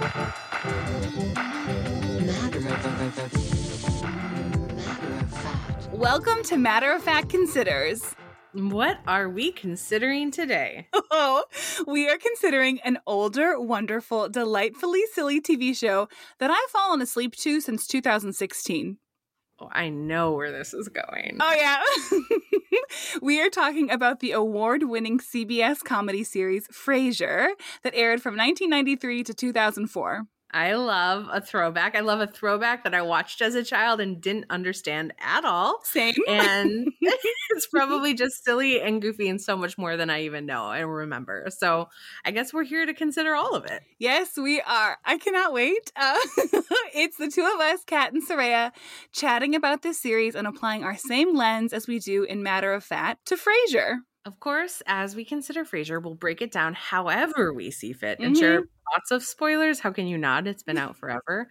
Matter of fact. Welcome to Matter of Fact Considers. What are we considering today? Oh, we are considering an older, wonderful, delightfully silly TV show that I've fallen asleep to since 2016. Oh, I know where this is going. Oh, yeah. We are talking about the award-winning CBS comedy series Frasier that aired from 1993 to 2004. I love a throwback. I love a throwback that I watched as a child and didn't understand at all. Same. And it's probably just silly and goofy and so much more than I even know and remember. So I guess we're here to consider all of it. Yes, we are. I cannot wait. It's the two of us, Kat and Saraya, chatting about this series and applying our same lens as we do in Matter of Fact to Frasier. Of course, as we consider Frasier, we'll break it down however we see fit. And sure, lots of spoilers. How can you not? It's been out forever.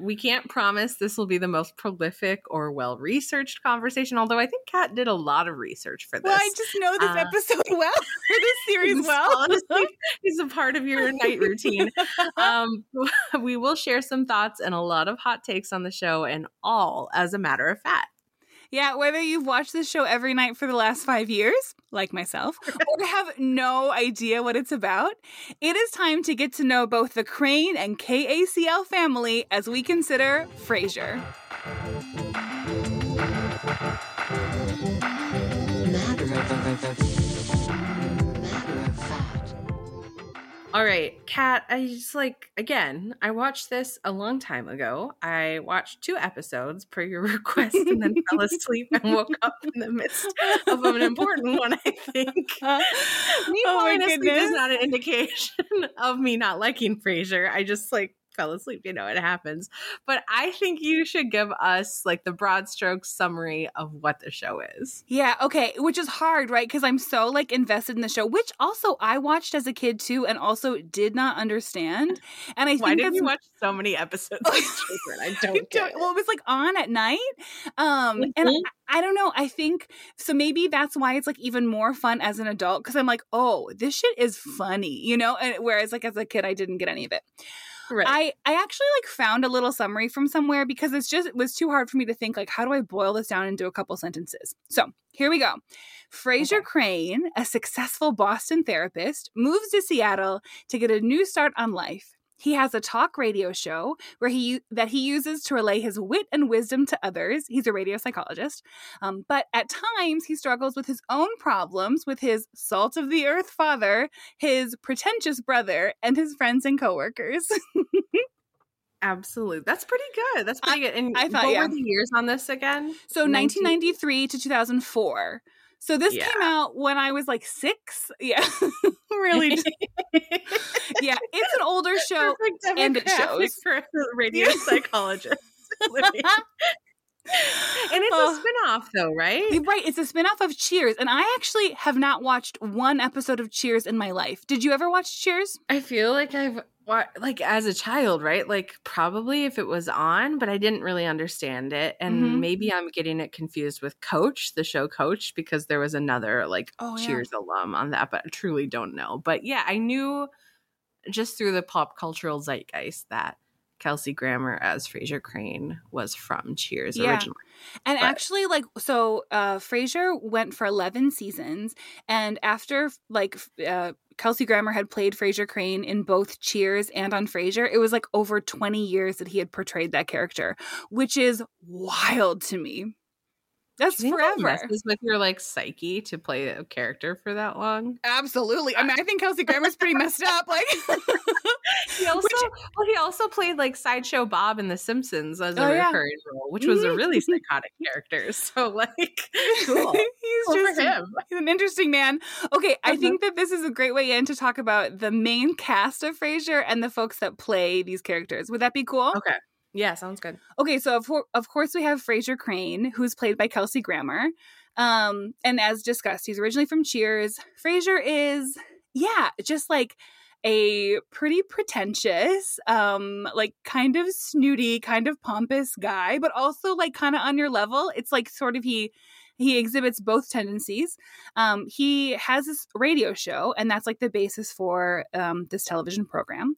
We can't promise this will be the most prolific or well-researched conversation, although I think Kat did a lot of research for this. Well, I just know this episode well, or this series well. It's a part of your night routine. We will share some thoughts and a lot of hot takes on the show, and all as a matter of fact. Yeah, whether you've watched this show every night for the last 5 years, like myself, or have no idea what it's about, it is time to get to know both the Crane and KACL family as we consider Frasier. All right, Kat, I watched this a long time ago. I watched 2 episodes per your request and then fell asleep and woke up in the midst of an important one, I think. Me falling asleep is not an indication of me not liking Frasier. I just fell asleep. You know, it happens. But I think you should give us the broad strokes summary of what the show is. Yeah. Okay. Which is hard, right? Because I'm so invested in the show, which also I watched as a kid too, and also did not understand. And I why did you watch so many episodes as children? I don't get it. Well, it was on at night. And I don't know. I think so. Maybe that's why it's even more fun as an adult, because I'm oh, this shit is funny, you know. And whereas as a kid, I didn't get any of it. Right. I actually found a little summary from somewhere because it was too hard for me to think how do I boil this down into a couple sentences? So here we go. Frasier Crane, a successful Boston therapist, moves to Seattle to get a new start on life. He has a talk radio show where he uses to relay his wit and wisdom to others. He's a radio psychologist. But at times, he struggles with his own problems with his salt-of-the-earth father, his pretentious brother, and his friends and coworkers. Absolutely. That's pretty good. And I thought, what were the years on this again? So 1993 to 2004. So this came out when I was 6. Yeah. Really. Yeah. It's an older show and it shows. For a radio psychologist. And it's a spinoff though, right? Right. It's a spinoff of Cheers. And I actually have not watched one episode of Cheers in my life. Did you ever watch Cheers? I feel like I've watched, as a child, right? Probably if it was on, but I didn't really understand it. And maybe I'm getting it confused with Coach, the show Coach, because there was another Cheers alum on that, but I truly don't know. But yeah, I knew just through the pop cultural zeitgeist that Kelsey Grammer as Frasier Crane was from Cheers originally. And Frasier went for 11 seasons. And after Kelsey Grammer had played Frasier Crane in both Cheers and on Frasier, it was over 20 years that he had portrayed that character, which is wild to me. That's forever. That messes with your psyche to play a character for that long. Absolutely. I mean, I think Kelsey Grammer's pretty messed up. He also played Sideshow Bob in The Simpsons as a recurring role, which was a really psychotic character. So cool. He's an interesting man. Okay, I think that this is a great way in to talk about the main cast of Frasier and the folks that play these characters. Would that be cool? Okay. Yeah, sounds good. Okay, so of course we have Frasier Crane, who's played by Kelsey Grammer. And as discussed, he's originally from Cheers. Frasier is, a pretty pretentious, kind of snooty, kind of pompous guy, but also kind of on your level. It's sort of he exhibits both tendencies. He has this radio show, and that's the basis for this television program.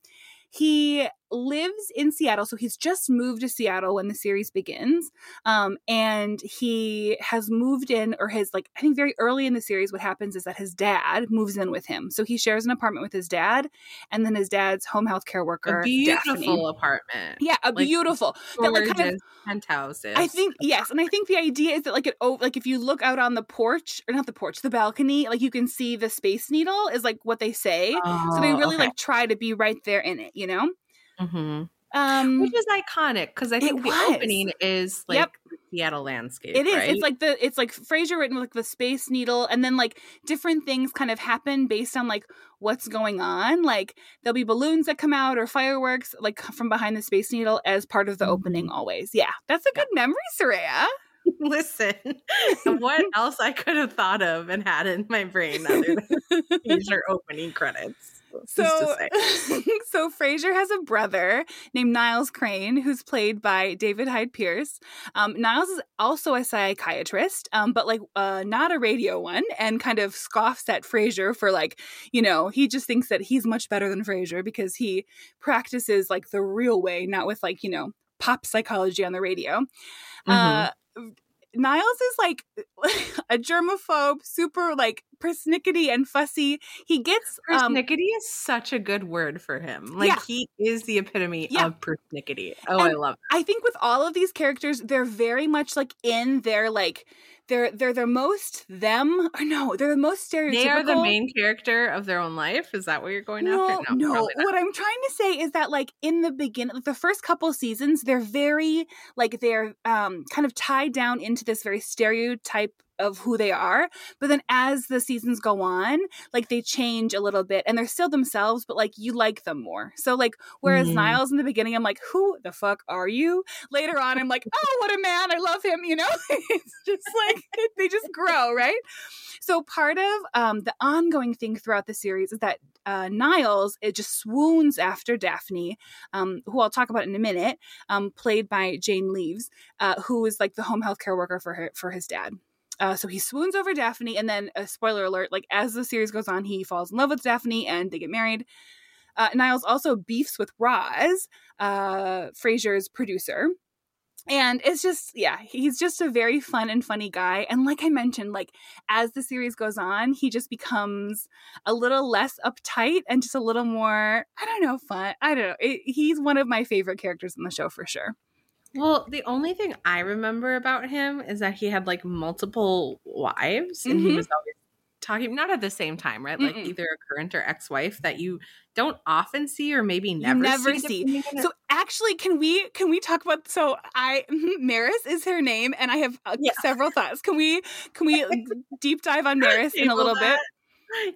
He lives in Seattle, so he's just moved to Seattle when the series begins. And he has moved in, or his, like, I think very early in the series, what happens is that his dad moves in with him. So he shares an apartment with his dad, and then his dad's home health care worker, Daphne. Apartment. Yeah, a beautiful. That, like, kind of, penthouses. I think, yes, and I think the idea is that, like, it, like, if you look out on the porch, or not the porch, the balcony, like, you can see the Space Needle is, like, what they say. Oh, so they really, like, try to be right there in it, you know? Mm-hmm. Which is iconic, because I think the opening is like Seattle landscape. It is. Right? It's like the Frasier written with, like, the Space Needle, and then, like, different things kind of happen based on, like, what's going on. Like, there'll be balloons that come out or fireworks, like, from behind the Space Needle as part of the opening always. Yeah, that's a good memory, Saraya. Listen, what else I could have thought of and had in my brain other than these are opening credits. So Frasier has a brother named Niles Crane, who's played by David Hyde Pierce. Niles is also a psychiatrist, but, like, not a radio one, and kind of scoffs at Frasier for, like, you know, he just thinks that he's much better than Frasier because he practices, like, the real way, not with, like, you know, pop psychology on the radio. Mm-hmm. Niles is, like, a germaphobe, super, like, persnickety and fussy. He gets persnickety is such a good word for him. Like, he is the epitome of persnickety. Oh, and I love it. I think with all of these characters, they're very much, like, in their, like, they're the most them. Or no, they're the most stereotypical. They are the main character of their own life. Is that what you're going after? No. What I'm trying to say is that, like, in the beginning, like, the first couple seasons, they're very, like, they're kind of tied down into this very stereotype of who they are. But then as the seasons go on, like, they change a little bit, and they're still themselves, but, like, you like them more. So, like, whereas Niles in the beginning, I'm like, who the fuck are you? Later on, I'm like, oh, what a man. I love him. You know, it's just like, they just grow. Right. So part of the ongoing thing throughout the series is that Niles, it just swoons after Daphne, who I'll talk about in a minute, played by Jane Leaves, who is, like, the home health care worker for his dad. So he swoons over Daphne, and then, spoiler alert, like, as the series goes on, he falls in love with Daphne, and they get married. Niles also beefs with Roz, Frasier's producer. And it's just, he's just a very fun and funny guy. And, like I mentioned, like, as the series goes on, he just becomes a little less uptight and just a little more, I don't know, fun. I don't know. He's one of my favorite characters on the show for sure. Well, the only thing I remember about him is that he had, like, multiple wives, and he was always talking, not at the same time, right? Like, either a current or ex-wife that you don't often see, or maybe never see. So actually, can we talk about, so Maris is her name, and I have several thoughts. Can we deep dive on Maris in a little bit?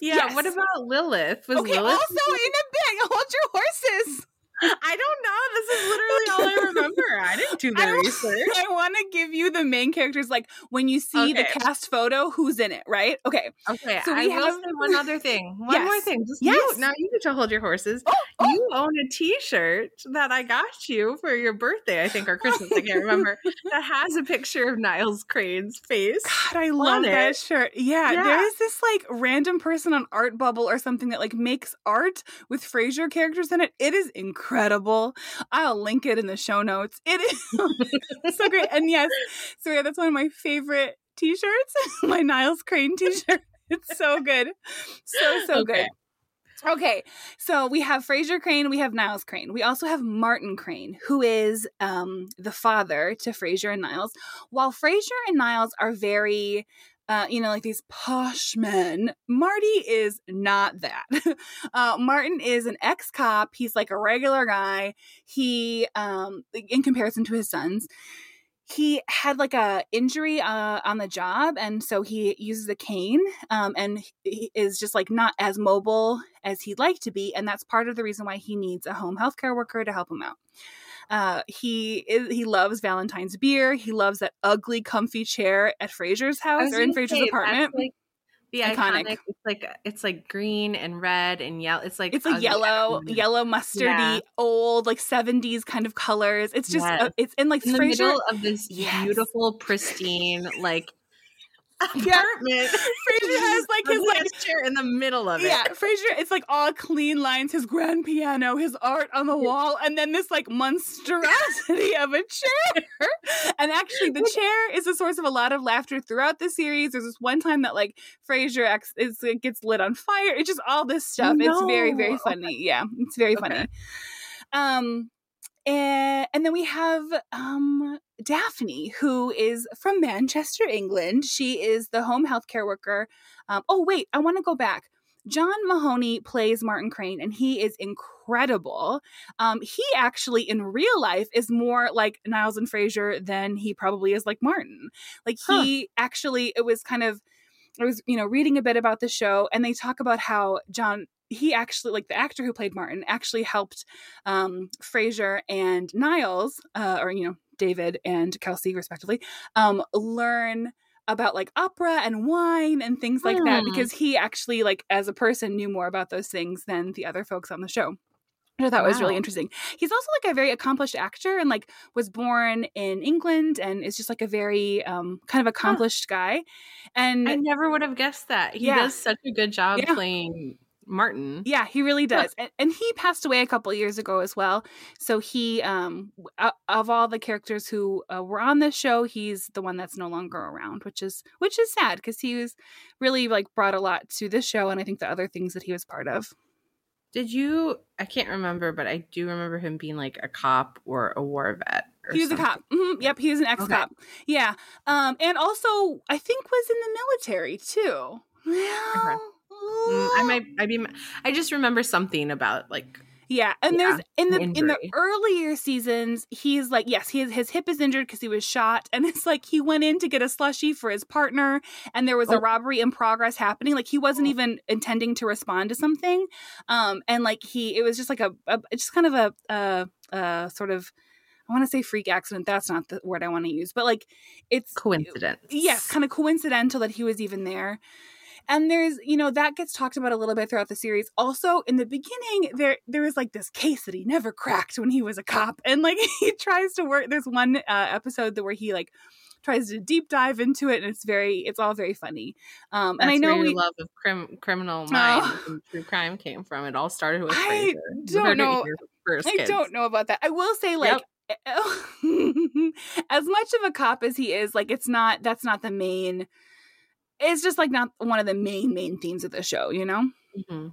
Yeah. Yes. What about Lilith? Lilith also in a bit. Hold your horses. I don't know. This is literally all I remember. I didn't do the research. I want to give you the main characters, like, when you see the cast photo, who's in it, right? Okay. So I will say one other thing. One more thing. Just you. Now you get to hold your horses. Oh. You own a T-shirt that I got you for your birthday, I think, or Christmas. I can't remember. That has a picture of Niles Crane's face. God, I love that shirt. Yeah. There is this, like, random person on Art Bubble or something that, like, makes art with Frasier characters in it. It is incredible. I'll link it in the show notes. It is so great. And yes, so that's one of my favorite T-shirts, my Niles Crane T-shirt. It's so good. So good. Okay. So we have Frasier Crane. We have Niles Crane. We also have Martin Crane, who is the father to Frasier and Niles. While Frasier and Niles are very... like, these posh men, Marty is not that. Martin is an ex-cop. He's, like, a regular guy. He, in comparison to his sons, he had, like, a injury on the job, and so he uses a cane, and he is just, like, not as mobile as he'd like to be, and that's part of the reason why he needs a home healthcare worker to help him out. He loves Valentine's beer. He loves that ugly, comfy chair at Frasier's house or in Frasier's apartment. Like, the iconic. It's like green and red and yellow. It's like yellow mustardy, old, like 70s kind of colors. It's just it's in Frasier. The middle of this beautiful, pristine, like apartment. Frasier has like his chair in the middle of it. Yeah, Frasier, it's like all clean lines, his grand piano, his art on the wall, and then this like monstrosity of a chair. And actually, the chair is the source of a lot of laughter throughout the series. There's this one time that like Frasier gets lit on fire. It's just all this stuff. No. It's very, very funny. Okay. Yeah, it's very funny. And then we have Daphne, who is from Manchester, England. She is the home healthcare worker. I want to go back. John Mahoney plays Martin Crane, and he is incredible. He actually, in real life, is more like Niles and Frasier than he probably is like Martin. Like I was reading a bit about the show, and they talk about how the actor who played Martin actually helped Frasier and Niles, David and Kelsey respectively, learn about like opera and wine and things like that, because he actually like as a person knew more about those things than the other folks on the show. I thought was really interesting. He's also like a very accomplished actor and like was born in England and is just like a very kind of accomplished guy. And I never would have guessed that. He does such a good job playing Martin. Yeah, he really does. And he passed away a couple years ago as well. So he, of all the characters who were on this show, he's the one that's no longer around, which is sad because he was really like brought a lot to this show and I think the other things that he was part of. I can't remember, but I do remember him being like a cop or a war vet. He was a cop. Mm-hmm. Yep. He was an ex-cop. Okay. Yeah. And also I think was in the military too. Yeah. I just remember something about like. Yeah. And there's in the earlier seasons, he's like, yes, his hip is injured because he was shot. And it's like he went in to get a slushie for his partner. And there was a robbery in progress happening. Like he wasn't even intending to respond to something. And like it was just like a sort of I want to say freak accident. That's not the word I want to use. But like it's coincidence. Yes. Kind of coincidental that he was even there. And there's, that gets talked about a little bit throughout the series. Also, in the beginning, there was like this case that he never cracked when he was a cop. And like he tries to work. There's one episode where he like tries to deep dive into it. And it's all very funny. And I know where love of Criminal Minds and true crime came from. It all started with Frasier. I don't know about that. I will say like. Yep. As much of a cop as he is, like that's not the main. It's just like not one of the main themes of the show, you know? Mm-hmm.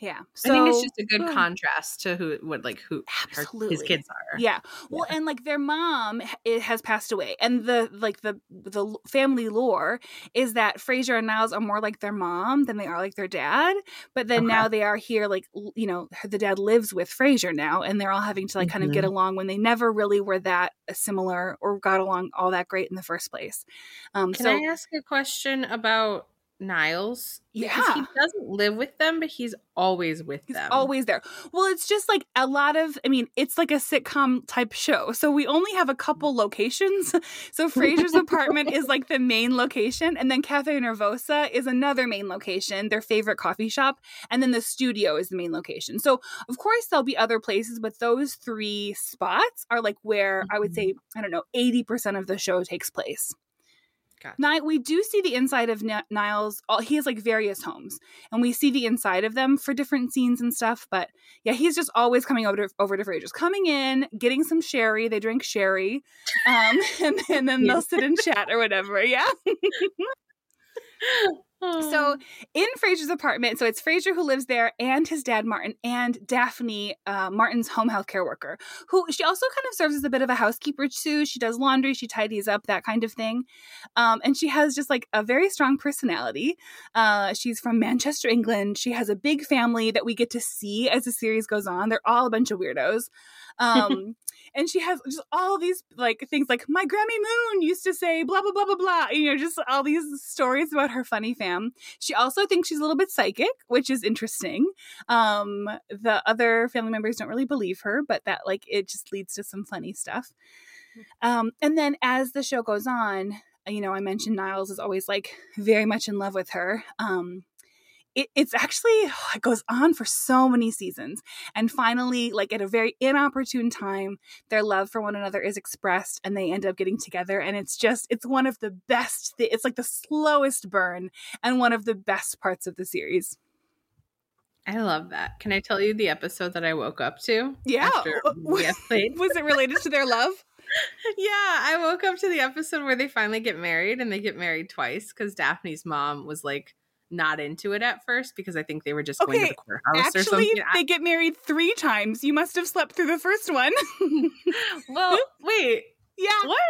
Yeah. So, I think it's just a good contrast to his kids are. Yeah. Well, and like their mom has passed away. And the family lore is that Frasier and Niles are more like their mom than they are like their dad. But then now they are here, like, the dad lives with Frasier now and they're all having to like kind of get along when they never really were that similar or got along all that great in the first place. Can I ask a question about Niles? Yeah. Because he doesn't live with them, but he's always with them. He's always there. Well, it's just like a lot of, it's like a sitcom type show. So we only have a couple locations. So Frasier's apartment is like the main location. And then Cafe Nervosa is another main location, their favorite coffee shop. And then the studio is the main location. So of course there'll be other places, but those three spots are like where I would say, 80% of the show takes place. Now, we do see the inside of Niles. He has like various homes and we see the inside of them for different scenes and stuff. But yeah, he's just always coming over to Frasier's, coming in, getting some sherry. They drink sherry and then they'll sit and chat or whatever. Yeah. So in Frasier's apartment, so it's Frasier who lives there and his dad, Martin, and Daphne, Martin's home healthcare worker, who she also kind of serves as a bit of a housekeeper too. She does laundry, she tidies up, that kind of thing. And she has just like a very strong personality. She's from Manchester, England. She has a big family that we get to see as the series goes on. They're all a bunch of weirdos. And she has just all these like things like my Grammy Moon used to say blah, blah, blah, blah, blah. Just all these stories about her funny fam. She also thinks she's a little bit psychic, which is interesting. The other family members don't really believe her, but that like it just leads to some funny stuff. And then as the show goes on, I mentioned Niles is always like very much in love with her. it's actually, it goes on for so many seasons. And finally, like at a very inopportune time, their love for one another is expressed and they end up getting together. And it's just, it's one of the best, it's like the slowest burn and one of the best parts of the series. I love that. Can I tell you the episode that I woke up to? Yeah. Was it related to their love? Yeah, I woke up to the episode where they finally get married, and they get married twice because Daphne's mom was like not into it at first because I think they were just going to the courthouse or something. Actually, they get married 3 times. You must have slept through the first one. Well, wait. Yeah. What?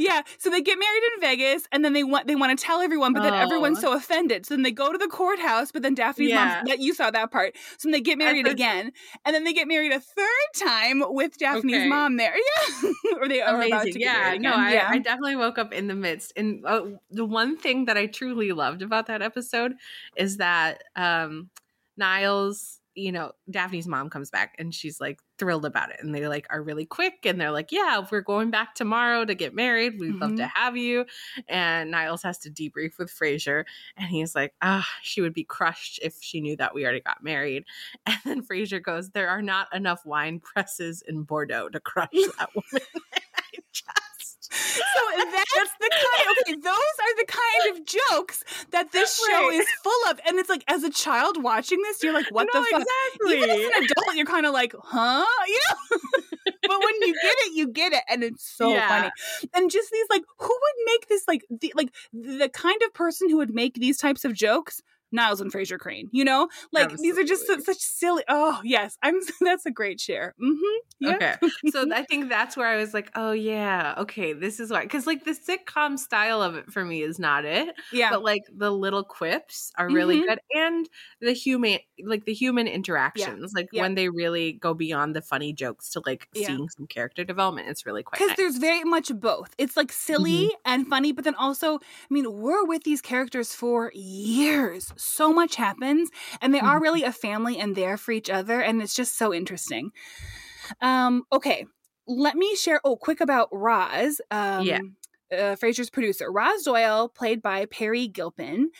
Yeah. So they get married in Vegas, and then they want to tell everyone, but then everyone's so offended. So then they go to the courthouse, but then Daphne's mom, that you saw that part. So then they get married again, and then they get married a 3rd time with Daphne's mom there. Yeah. Or they are about to get married again. I definitely woke up in the midst. And the one thing that I truly loved about that episode is that Niles, you know, Daphne's mom comes back and she's like thrilled about it. And they like are really quick and they're like, yeah, we're going back tomorrow to get married. We'd love to have you. And Niles has to debrief with Frasier. And he's like, she would be crushed if she knew that we already got married. And then Frasier goes, there are not enough wine presses in Bordeaux to crush that woman. So that's the kind. Okay, those are the kind of jokes that this show is full of, and it's like as a child watching this, you're like, "What the fuck?" Exactly. Even as an adult, you're kind of like, "Huh?" You know. But when you get it, and it's so funny. And just these like, who would make this like the kind of person who would make these types of jokes? Niles and Frasier Crane, you know, like absolutely. These are just such silly. Oh yes, that's a great share. Mm-hmm. Yeah. Okay, so I think that's where I was like, oh yeah, okay, this is why, because like the sitcom style of it for me is not it. Yeah, but like the little quips are really good, and the human interactions, when they really go beyond the funny jokes to like seeing some character development, it's really quite nice. Because there's very much both. It's like silly and funny, but then also, I mean, we're with these characters for years. So much happens, and they are really a family and there for each other, and it's just so interesting. Okay, let me share quick about Roz. Frasier's producer. Roz Doyle, played by Peri Gilpin,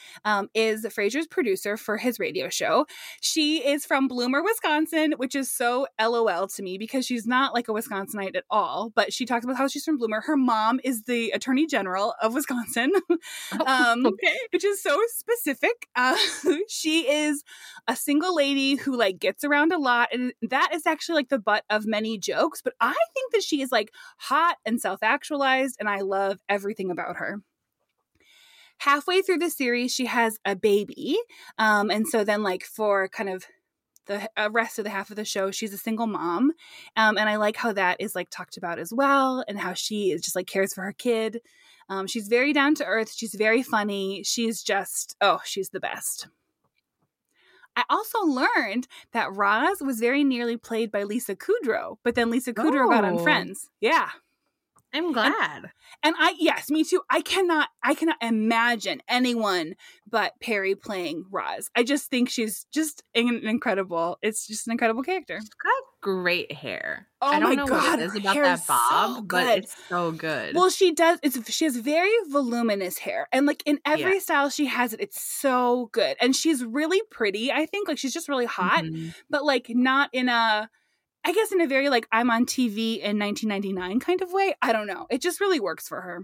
is Frasier's producer for his radio show. She is from Bloomer, Wisconsin, which is so LOL to me because she's not like a Wisconsinite at all, but she talks about how she's from Bloomer. Her mom is the Attorney General of Wisconsin, which is so specific. She is a single lady who like gets around a lot, and that is actually like the butt of many jokes, but I think that she is like hot and self-actualized, and I love everything about her. Halfway through the series, she has a baby. And so then like for kind of the rest of the half of the show, she's a single mom. And I like how that is like talked about as well, and how she is just like cares for her kid. She's very down to earth. She's very funny. She's just, she's the best. I also learned that Roz was very nearly played by Lisa Kudrow, but then Lisa Kudrow got on Friends. Yeah. I'm glad. And yes, me too. I cannot imagine anyone but Peri playing Roz. I just think she's just an incredible character. She's got great hair. Oh my God. I don't know what it is about that bob, so but it's so good. Well, she does. She has very voluminous hair, and like in every style she has it. It's so good. And she's really pretty. I think like she's just really hot, but like not in a, I guess in a very like I'm on TV in 1999 kind of way. I don't know. It just really works for her.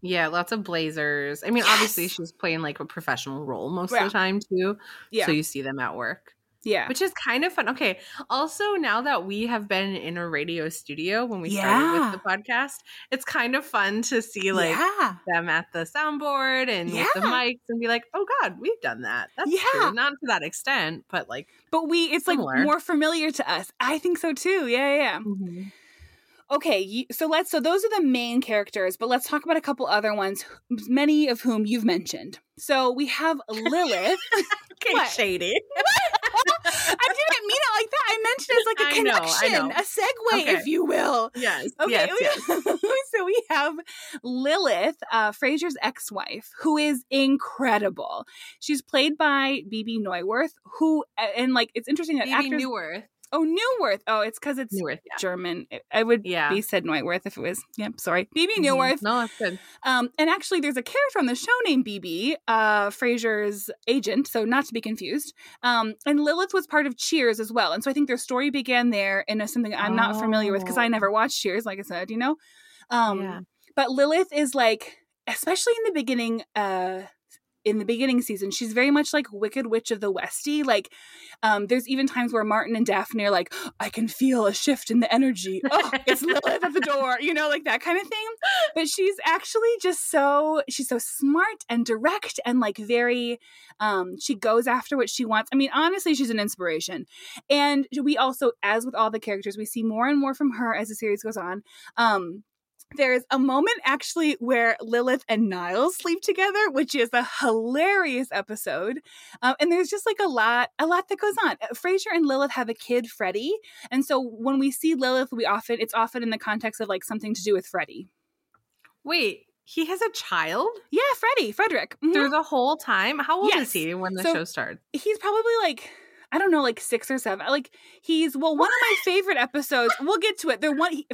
Yeah, lots of blazers. I mean, obviously she's playing like a professional role most of the time too. Yeah. So you see them at work. Yeah. Which is kind of fun. Okay. Also, now that we have been in a radio studio when we started with the podcast, it's kind of fun to see like them at the soundboard and with the mics and be like, oh God, we've done that. That's true. Not to that extent, but like. But it's similar. Like more familiar to us. I think so too. Yeah. Mm-hmm. Okay, so those are the main characters, but let's talk about a couple other ones, many of whom you've mentioned. So we have Lilith. Okay, shady. I didn't mean it like that. I mentioned it as like a connection, I know. A segue, if you will. Yes. Okay. Yes. So we have Lilith, Frasier's ex-wife, who is incredible. She's played by Bebe Neuwirth, who, and like it's interesting that Bebe Neuwirth. Oh, Neuwirth. Oh, it's because it's Neuwirth, yeah. German. I would be said Neuwirth if it was. Yep, sorry. BB Neuwirth. No, that's good. And actually, there's a character on the show named BB, Frasier's agent, so not to be confused. And Lilith was part of Cheers as well. And so I think their story began there in something I'm not familiar with because I never watched Cheers, like I said, you know? But Lilith is like, especially in the beginning... in the beginning season, she's very much like Wicked Witch of the Westie. Like, there's even times where Martin and Daphne are like, I can feel a shift in the energy. Oh, it's Lilith at the door, you know, like that kind of thing. But she's actually just so, she's so smart and direct and like very, she goes after what she wants. I mean, honestly, she's an inspiration. And we also, as with all the characters, we see more and more from her as the series goes on. There's a moment actually where Lilith and Niles sleep together, which is a hilarious episode. And there's just like a lot that goes on. Frasier and Lilith have a kid, Freddie. And so when we see Lilith, it's often in the context of like something to do with Freddie. Wait, he has a child? Yeah, Frederick. Mm-hmm. Through the whole time? How old is he when the show starts? He's probably like... I don't know, like 6 or 7. Like he's, well, one of my favorite episodes. We'll get to it.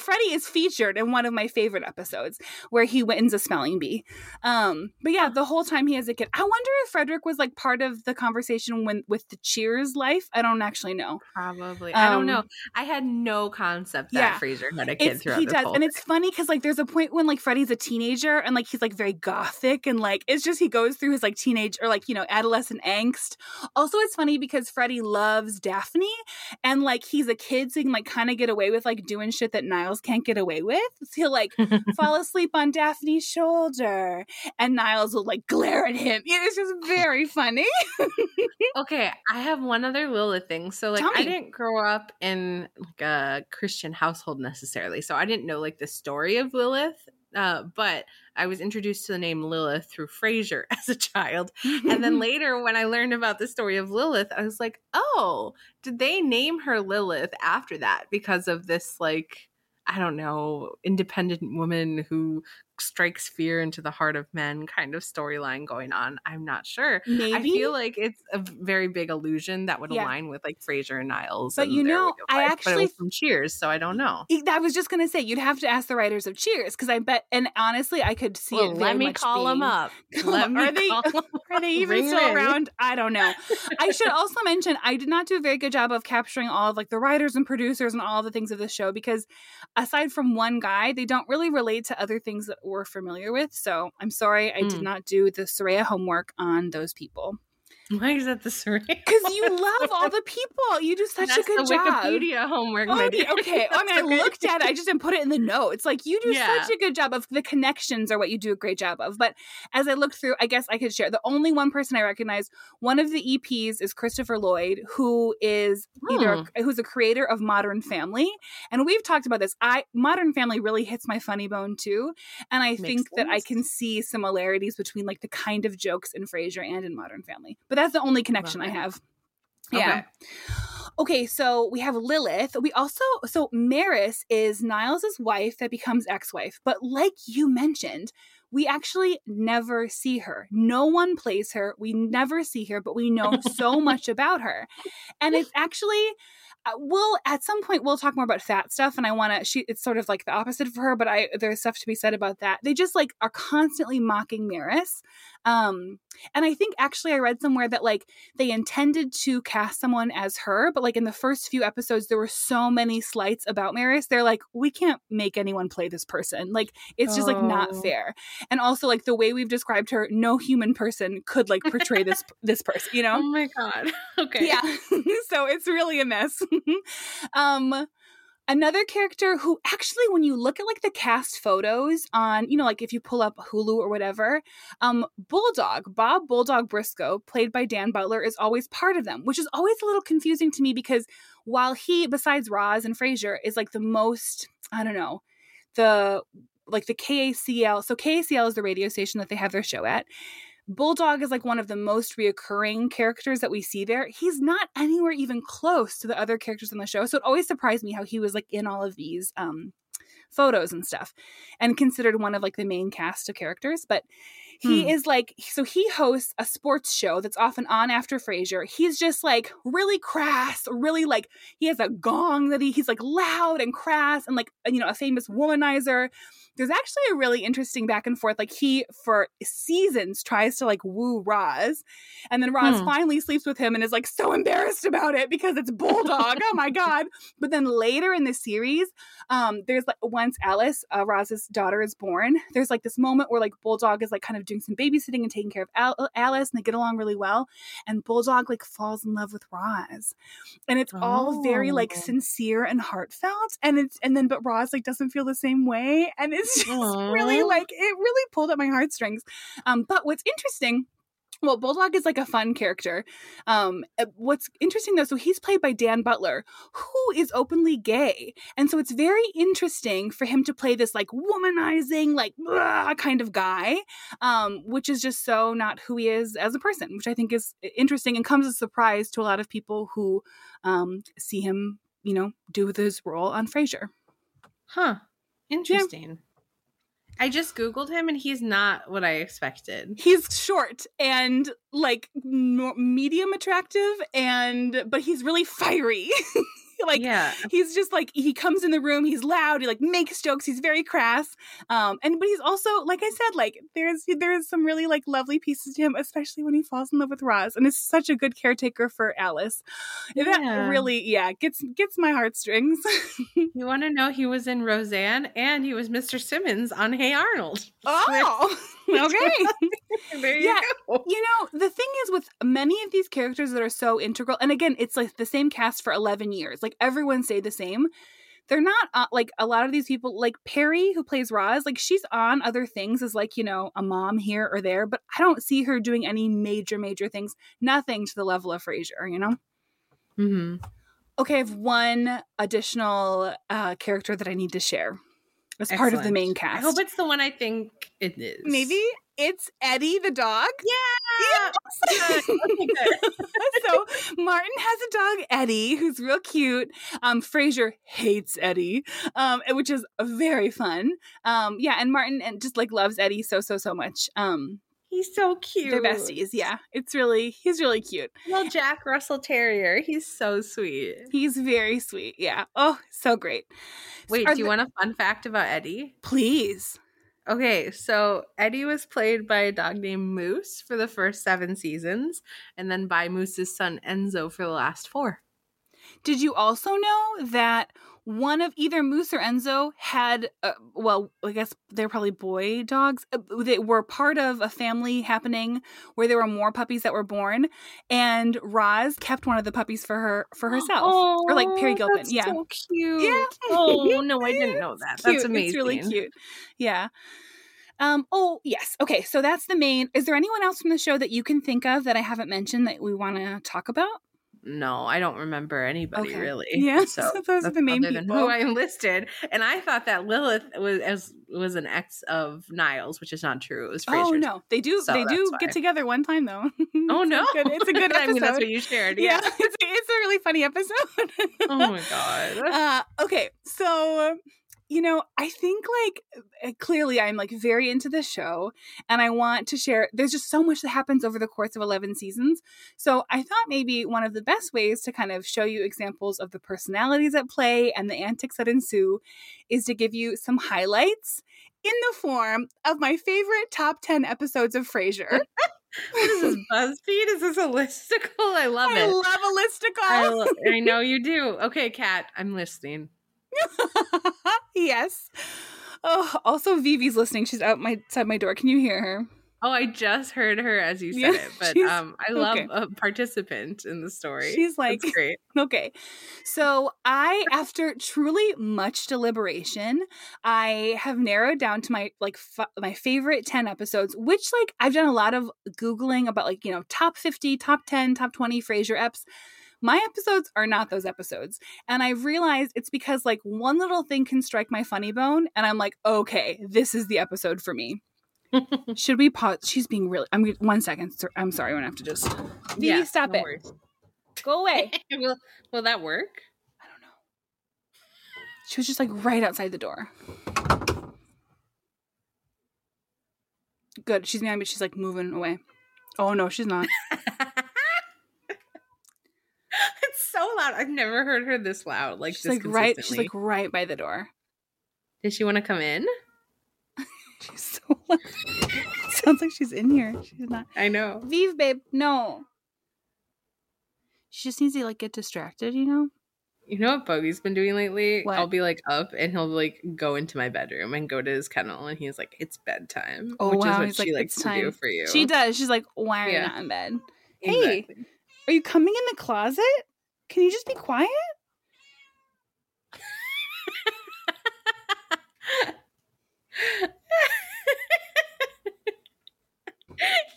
Freddie is featured in one of my favorite episodes where he wins a spelling bee. But yeah, the whole time he has a kid. I wonder if Frederick was like part of the conversation with the Cheers life. I don't actually know. Probably. I don't know. I had no concept that Frasier had a kid throughout the whole. And it's funny because like there's a point when like Freddie's a teenager and like he's like very gothic and like it's just he goes through his like teenage or like, you know, adolescent angst. Also, it's funny because Freddie loves Daphne and like he's a kid so he can like kind of get away with like doing shit that Niles can't get away with. So he'll like fall asleep on Daphne's shoulder and Niles will like glare at him. It's just very funny. Okay, I have one other Lilith thing. So like I didn't grow up in like a Christian household necessarily, so I didn't know like the story of Lilith. But I was introduced to the name Lilith through Frasier as a child. And then later when I learned about the story of Lilith, I was like, oh, did they name her Lilith after that? Because of this, like, I don't know, independent woman who strikes fear into the heart of men kind of storyline going on. I'm not sure. Maybe. I feel like it's a very big allusion that would align with like Frasier and Niles. But and you know, I actually... But it was from Cheers, so I don't know. I was just going to say, you'd have to ask the writers of Cheers, because I bet, and honestly, I could see it very let me much call being, them up. Are they even still around? I don't know. I should also mention, I did not do a very good job of capturing all of like the writers and producers and all the things of this show, because aside from one guy, they don't really relate to other things that we're familiar with. So I'm sorry I did not do the Soraya homework on those people. Why is that the Soraya? Because you love all the people. You do such a good job. That's the Wikipedia homework. Oh, okay. I mean, I looked at it. I just didn't put it in the notes. Like, you do such a good job of the connections are what you do a great job of. But as I looked through, I guess I could share. The only one person I recognize, one of the EPs is Christopher Lloyd, who is who's a creator of Modern Family. And we've talked about this. Modern Family really hits my funny bone too. And I think that I can see similarities between like the kind of jokes in Frasier and in Modern Family. But that's the only connection I have. Yeah. Okay, so we have Lilith. So Maris is Niles' wife that becomes ex-wife. But like you mentioned, we actually never see her. No one plays her. We never see her, but we know so much about her. And it's actually... at some point we'll talk more about fat stuff, and it's sort of like the opposite for her, but there's stuff to be said about that. They just like are constantly mocking Maris. And I think actually I read somewhere that like they intended to cast someone as her, but like in the first few episodes, there were so many slights about Maris. They're like, we can't make anyone play this person. Like, it's just like not fair. And also like the way we've described her, no human person could like portray this person, you know? Oh my God. Okay. Yeah. So it's really a mess. Another character who actually, when you look at like the cast photos on, you know, like if you pull up Hulu or whatever, Bob Bulldog Briscoe, played by Dan Butler, is always part of them, which is always a little confusing to me because while he, besides Roz and Frasier, is like the most, I don't know, the KACL. So KACL is the radio station that they have their show at. Bulldog is like one of the most reoccurring characters that we see there. He's not anywhere even close to the other characters on the show. So it always surprised me how he was like in all of these photos and stuff and considered one of like the main cast of characters. But He is like, so he hosts a sports show that's often on after Frasier. He's just like really crass, really like, he has a gong that he's like loud and crass and like, you know, a famous womanizer. There's actually a really interesting back and forth. Like he, for seasons, tries to like woo Roz. And then Roz finally sleeps with him and is like so embarrassed about it because it's Bulldog. Oh my God. But then later in the series, there's like once Alice, Roz's daughter, is born, there's like this moment where like Bulldog is like kind of doing some babysitting and taking care of Alice and they get along really well. And Bulldog like falls in love with Roz. And it's all very like sincere and heartfelt. And it's, and then, but Roz like doesn't feel the same way. And it's just really like, it really pulled at my heartstrings. But what's interesting, well, Bulldog is like a fun character. What's interesting though, so he's played by Dan Butler, who is openly gay. And so it's very interesting for him to play this like womanizing, like blah, kind of guy, which is just so not who he is as a person, which I think is interesting and comes as a surprise to a lot of people who see him, you know, do with his role on Frasier. Huh. Interesting. Yeah. I just Googled him and he's not what I expected. He's short and like medium attractive but he's really fiery. Like yeah. He's just like, he comes in the room, he's loud, he like makes jokes, he's very crass. But he's also, like I said, like there's some really like lovely pieces to him, especially when he falls in love with Roz and is such a good caretaker for Alice. Yeah. That really, yeah, gets my heartstrings. You want to know, he was in Roseanne and he was Mr. Simmons on Hey Arnold. Oh, okay. There you go. You know, the thing is with many of these characters that are so integral, and again, it's like the same cast for 11 years. Like everyone stayed the same. They're not like a lot of these people, like Peri, who plays Roz, like she's on other things as like, you know, a mom here or there, but I don't see her doing any major things. Nothing to the level of Frasier, you know? Mm-hmm. Okay, I have one additional character that I need to share. As part of the main cast. I hope it's the one I think it is. Maybe it's Eddie the dog. Yeah. Yes. Okay, good. So Martin has a dog, Eddie, who's real cute. Frasier hates Eddie, which is very fun. Yeah, and Martin and just like loves Eddie so much. He's so cute. They're besties, yeah. He's really cute. Well, Jack Russell Terrier. He's so sweet. He's very sweet, yeah. Oh, so great. Wait, do you want a fun fact about Eddie? Please. Okay, so Eddie was played by a dog named Moose for the first 7 seasons, and then by Moose's son Enzo for the last 4. Did you also know that one of either Moose or Enzo had, well, I guess they're probably boy dogs. They were part of a family happening where there were more puppies that were born, and Roz kept one of the puppies for herself, or like Peri Gilpin. That's so cute. Yeah. Oh no, I didn't know that. Cute. That's amazing. It's really cute. Yeah. Oh yes. Okay. So that's the main. Is there anyone else from the show that you can think of that I haven't mentioned that we want to talk about? No, I don't remember anybody really. Yeah, so those are the main people who I enlisted. And I thought that Lilith was an ex of Niles, which is not true. It was Frasier's. Oh no, they do get together one time though. Oh no, it's a good episode. I mean, that's what you shared. Yeah, it's a really funny episode. Oh my God. Okay, so. You know, I think like clearly I'm like very into the show and I want to share. There's just so much that happens over the course of 11 seasons. So I thought maybe one of the best ways to kind of show you examples of the personalities at play and the antics that ensue is to give you some highlights in the form of my favorite top 10 episodes of Frasier. What is this, BuzzFeed? Is this a listicle? I love it. I love a listicle. I know you do. Okay, Kat, I'm listening. Yes. Oh, also Vivi's listening. She's outside my door. Can you hear her? Oh, I just heard her as you said it. But I love a participant in the story. She's like, that's great. Okay. So I, after truly much deliberation, I have narrowed down to my like my favorite 10 episodes, which like I've done a lot of Googling about like, you know, top 50, top 10, top 20 Frasier eps. My episodes are not those episodes. And I've realized it's because like one little thing can strike my funny bone. And I'm like, okay, this is the episode for me. Should we pause? She's being really, I'm going 1 second. Sir. I'm sorry. I'm going to have to just, Vivi, stop it. Worries. Go away. Will that work? I don't know. She was just like right outside the door. Good. She's mad, but she's like moving away. Oh, no, she's not. It's so loud. I've never heard her this loud. Like, she's like right. She's like right by the door. Does she want to come in? She's so loud. It sounds like she's in here. She's not. I know. Vive, babe. No. She just needs to like get distracted, you know? You know what Buggy's been doing lately? What? I'll be like up and he'll like go into my bedroom and go to his kennel and he's like, it's bedtime. Oh, which wow. is what he's she like, likes to time. Do for you. She does. She's like, why are you not in bed? Exactly. Hey, are you coming in the closet? Can you just be quiet?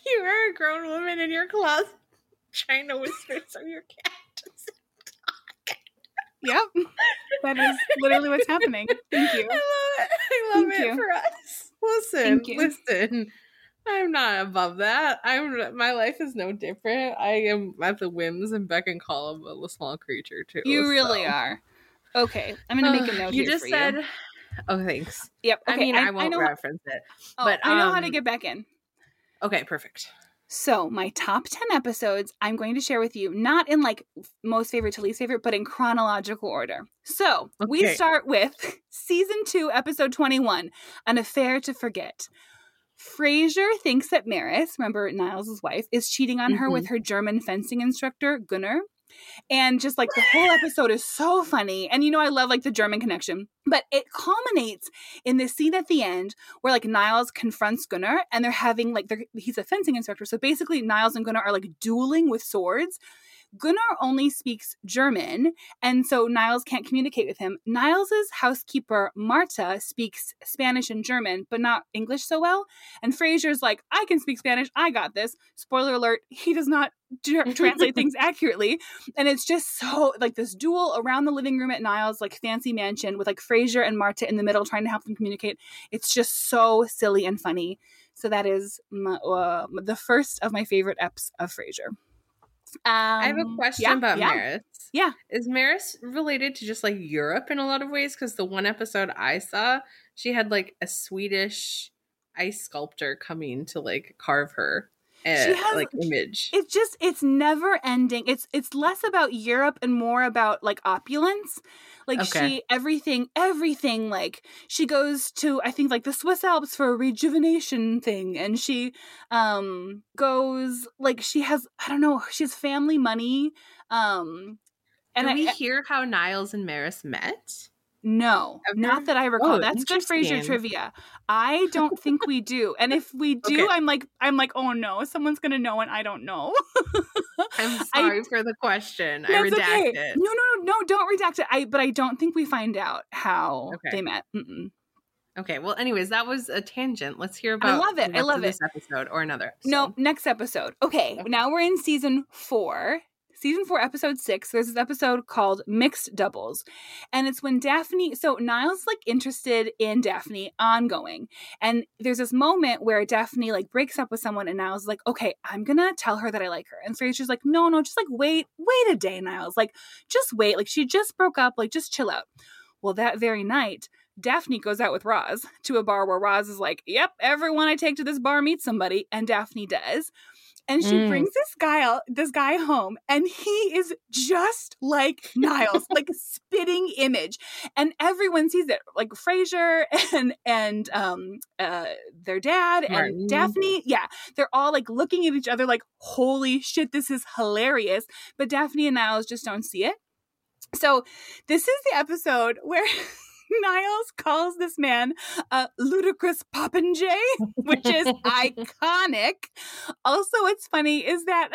You are a grown woman in your closet trying to whisper so your cat doesn't. Yep. That is literally what's happening. Thank you. I love it. I love it for us. Listen. I'm not above that. My life is no different. I am at the whims and beck and call of a small creature too. You really are. Okay. I'm gonna make a note. You just for said you. Oh thanks. Yep. Okay, I mean I won't reference it. But I know how to get back in. Okay, perfect. So my top 10 episodes I'm going to share with you, not in like most favorite to least favorite, but in chronological order. So we start with season 2, episode 21, An Affair to Forget. Frasier thinks that Maris, remember Niles' wife, is cheating on her with her German fencing instructor, Gunnar. And just like the whole episode is so funny. And, you know, I love like the German connection, but it culminates in this scene at the end where like Niles confronts Gunnar and they're having like, he's a fencing instructor. So basically Niles and Gunnar are like dueling with swords. Gunnar only speaks German, and so Niles can't communicate with him. Niles' housekeeper, Marta, speaks Spanish and German, but not English so well. And Frasier's like, I can speak Spanish. I got this. Spoiler alert, he does not translate things accurately. And it's just so, like, this duel around the living room at Niles' like fancy mansion with like Frasier and Marta in the middle trying to help them communicate. It's just so silly and funny. So that is the first of my favorite eps of Frasier. I have a question about Maris. Yeah. Is Maris related to just like Europe in a lot of ways? Because the one episode I saw, she had like a Swedish ice sculptor coming to like carve her image. It's just, it's never ending. It's less about Europe and more about like opulence. Like she, everything, like she goes to, I think like the Swiss Alps for a rejuvenation thing. And she goes, like she has, I don't know, she has family money. And we hear how Niles and Maris met? No, okay. Not that I recall. That's good Frasier trivia. I don't think we do. And if we do, I'm like, oh no, someone's gonna know, and I don't know. I'm sorry for the question. I redact it. No, don't redact it. But I don't think we find out how they met. Mm-mm. Okay. Well, anyways, that was a tangent. Let's hear about. I love it. This episode or another. Episode. No, next episode. Okay. Now we're in season 4. Season 4, episode 6, there's this episode called Mixed Doubles. And it's when Daphne... So Niles, like, interested in Daphne ongoing. And there's this moment where Daphne, like, breaks up with someone and Niles is like, okay, I'm going to tell her that I like her. And Frasier's like, no, just, like, wait a day, Niles. Like, just wait. Like, she just broke up. Like, just chill out. Well, that very night... Daphne goes out with Roz to a bar where Roz is like, yep, everyone I take to this bar meets somebody. And Daphne does. And she brings this guy home. And he is just like Niles, like a spitting image. And everyone sees it, like Frasier and their dad Martin. And Daphne. Yeah. They're all like looking at each other like, holy shit, this is hilarious. But Daphne and Niles just don't see it. So this is the episode where... Niles calls this man a ludicrous popinjay, which is iconic. Also, what's funny is that,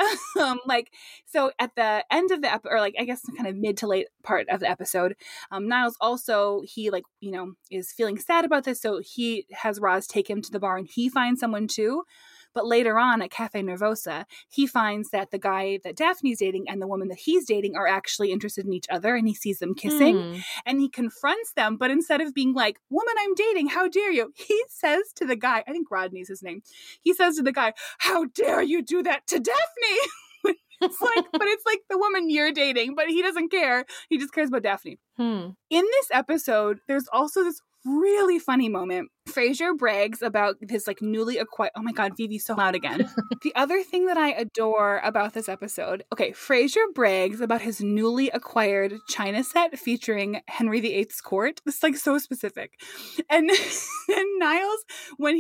so at the end of the episode, or like I guess kind of mid to late part of the episode, Niles also is feeling sad about this, so he has Roz take him to the bar and he finds someone too. But later on at Cafe Nervosa, he finds that the guy that Daphne's dating and the woman that he's dating are actually interested in each other, and he sees them kissing and he confronts them. But instead of being like, woman, I'm dating, how dare you? He says to the guy, I think Rodney's his name. He says to the guy, how dare you do that to Daphne? It's like, but it's like the woman you're dating, but he doesn't care. He just cares about Daphne. In this episode, there's also this really funny moment. Frasier brags about his like newly acquired. Oh my God, Vivi's so loud again. The other thing that I adore about this episode. Okay, Frasier brags about his newly acquired china set featuring Henry VIII's court. This is like so specific. And Niles, when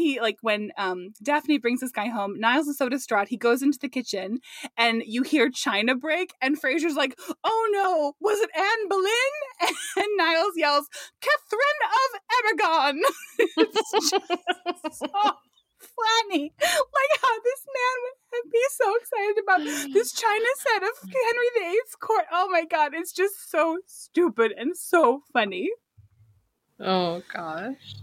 Daphne brings this guy home, Niles is so distraught. He goes into the kitchen and you hear china break and Frasier's like, oh no, was it Anne Boleyn? And Niles yells, Catherine of Aragon. It's just so funny, like how this man would be so excited about this china set of Henry VIII's court. Oh my God, it's just so stupid and so funny. Oh gosh.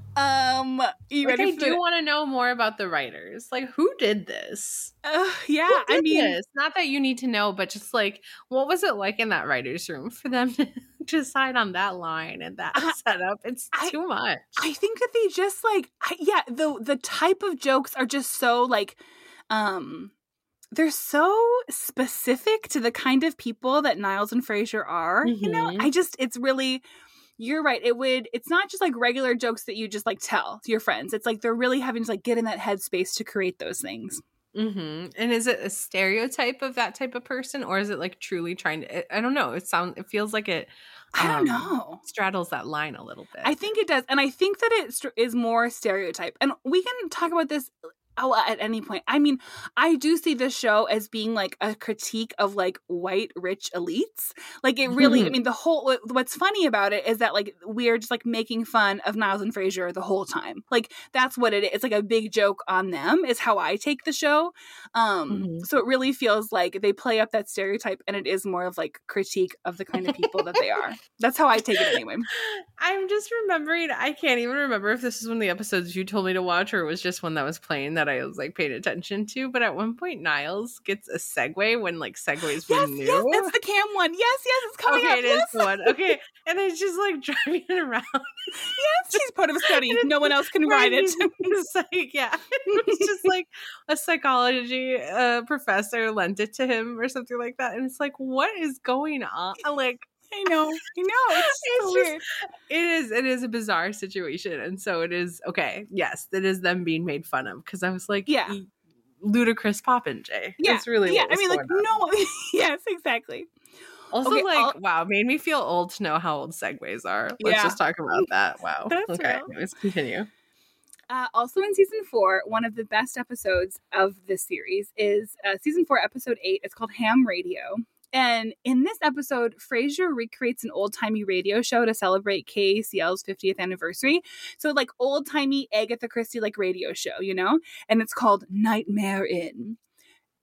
You ready? I do want to know more about the writers. Like, who did this? I mean, not that you need to know, but just like, what was it like in that writer's room for them to decide on that line and that setup? It's too much. I think that they just the type of jokes are just so they're so specific to the kind of people that Niles and Frasier are. Mm-hmm. You know, it's really. You're right. It's not just like regular jokes that you just like tell your friends. It's like they're really having to like get in that headspace to create those things. Mm-hmm. And is it a stereotype of that type of person, or is it like truly trying to? I don't know. It feels like it. I don't know. Straddles that line a little bit. I think it does, and I think that it is more stereotype. And we can talk about this at any point. I mean, I do see this show as being like a critique of like white rich elites. Like it really, I mean, what's funny about it is that like we're just like making fun of Niles and Frasier the whole time. Like that's what it is. It's like a big joke on them is how I take the show. So it really feels like they play up that stereotype, and it is more of like critique of the kind of people that they are. That's how I take it anyway. I'm just remembering, I can't even remember if this is one of the episodes you told me to watch or it was just one that was playing that I was like paying attention to, but at one point Niles gets a Segway when like Segways were new. Yes, that's the Cam one. Yes, it's coming up. Okay, it is the one. Okay, and it's just like driving it around. Yes, she's part of a study. No one else can ride it. It's like, yeah, it's just like a psychology professor lent it to him or something like that, and it's like, what is going on? Like. I know. It's weird. It is a bizarre situation. And so it is, okay, yes, it is them being made fun of. Because I was like, yeah, ludicrous poppin', Jay. Yeah. That's really what was going on. No. Yes, exactly. Also, okay, made me feel old to know how old Segways are. Let's just talk about that. Wow. That's okay, let's continue. Also in season 4, one of the best episodes of this series is season 4, episode 8. It's called Ham Radio. And in this episode, Frasier recreates an old-timey radio show to celebrate KACL's 50th anniversary. So, like, old-timey Agatha Christie, like, radio show, you know? And it's called Nightmare Inn.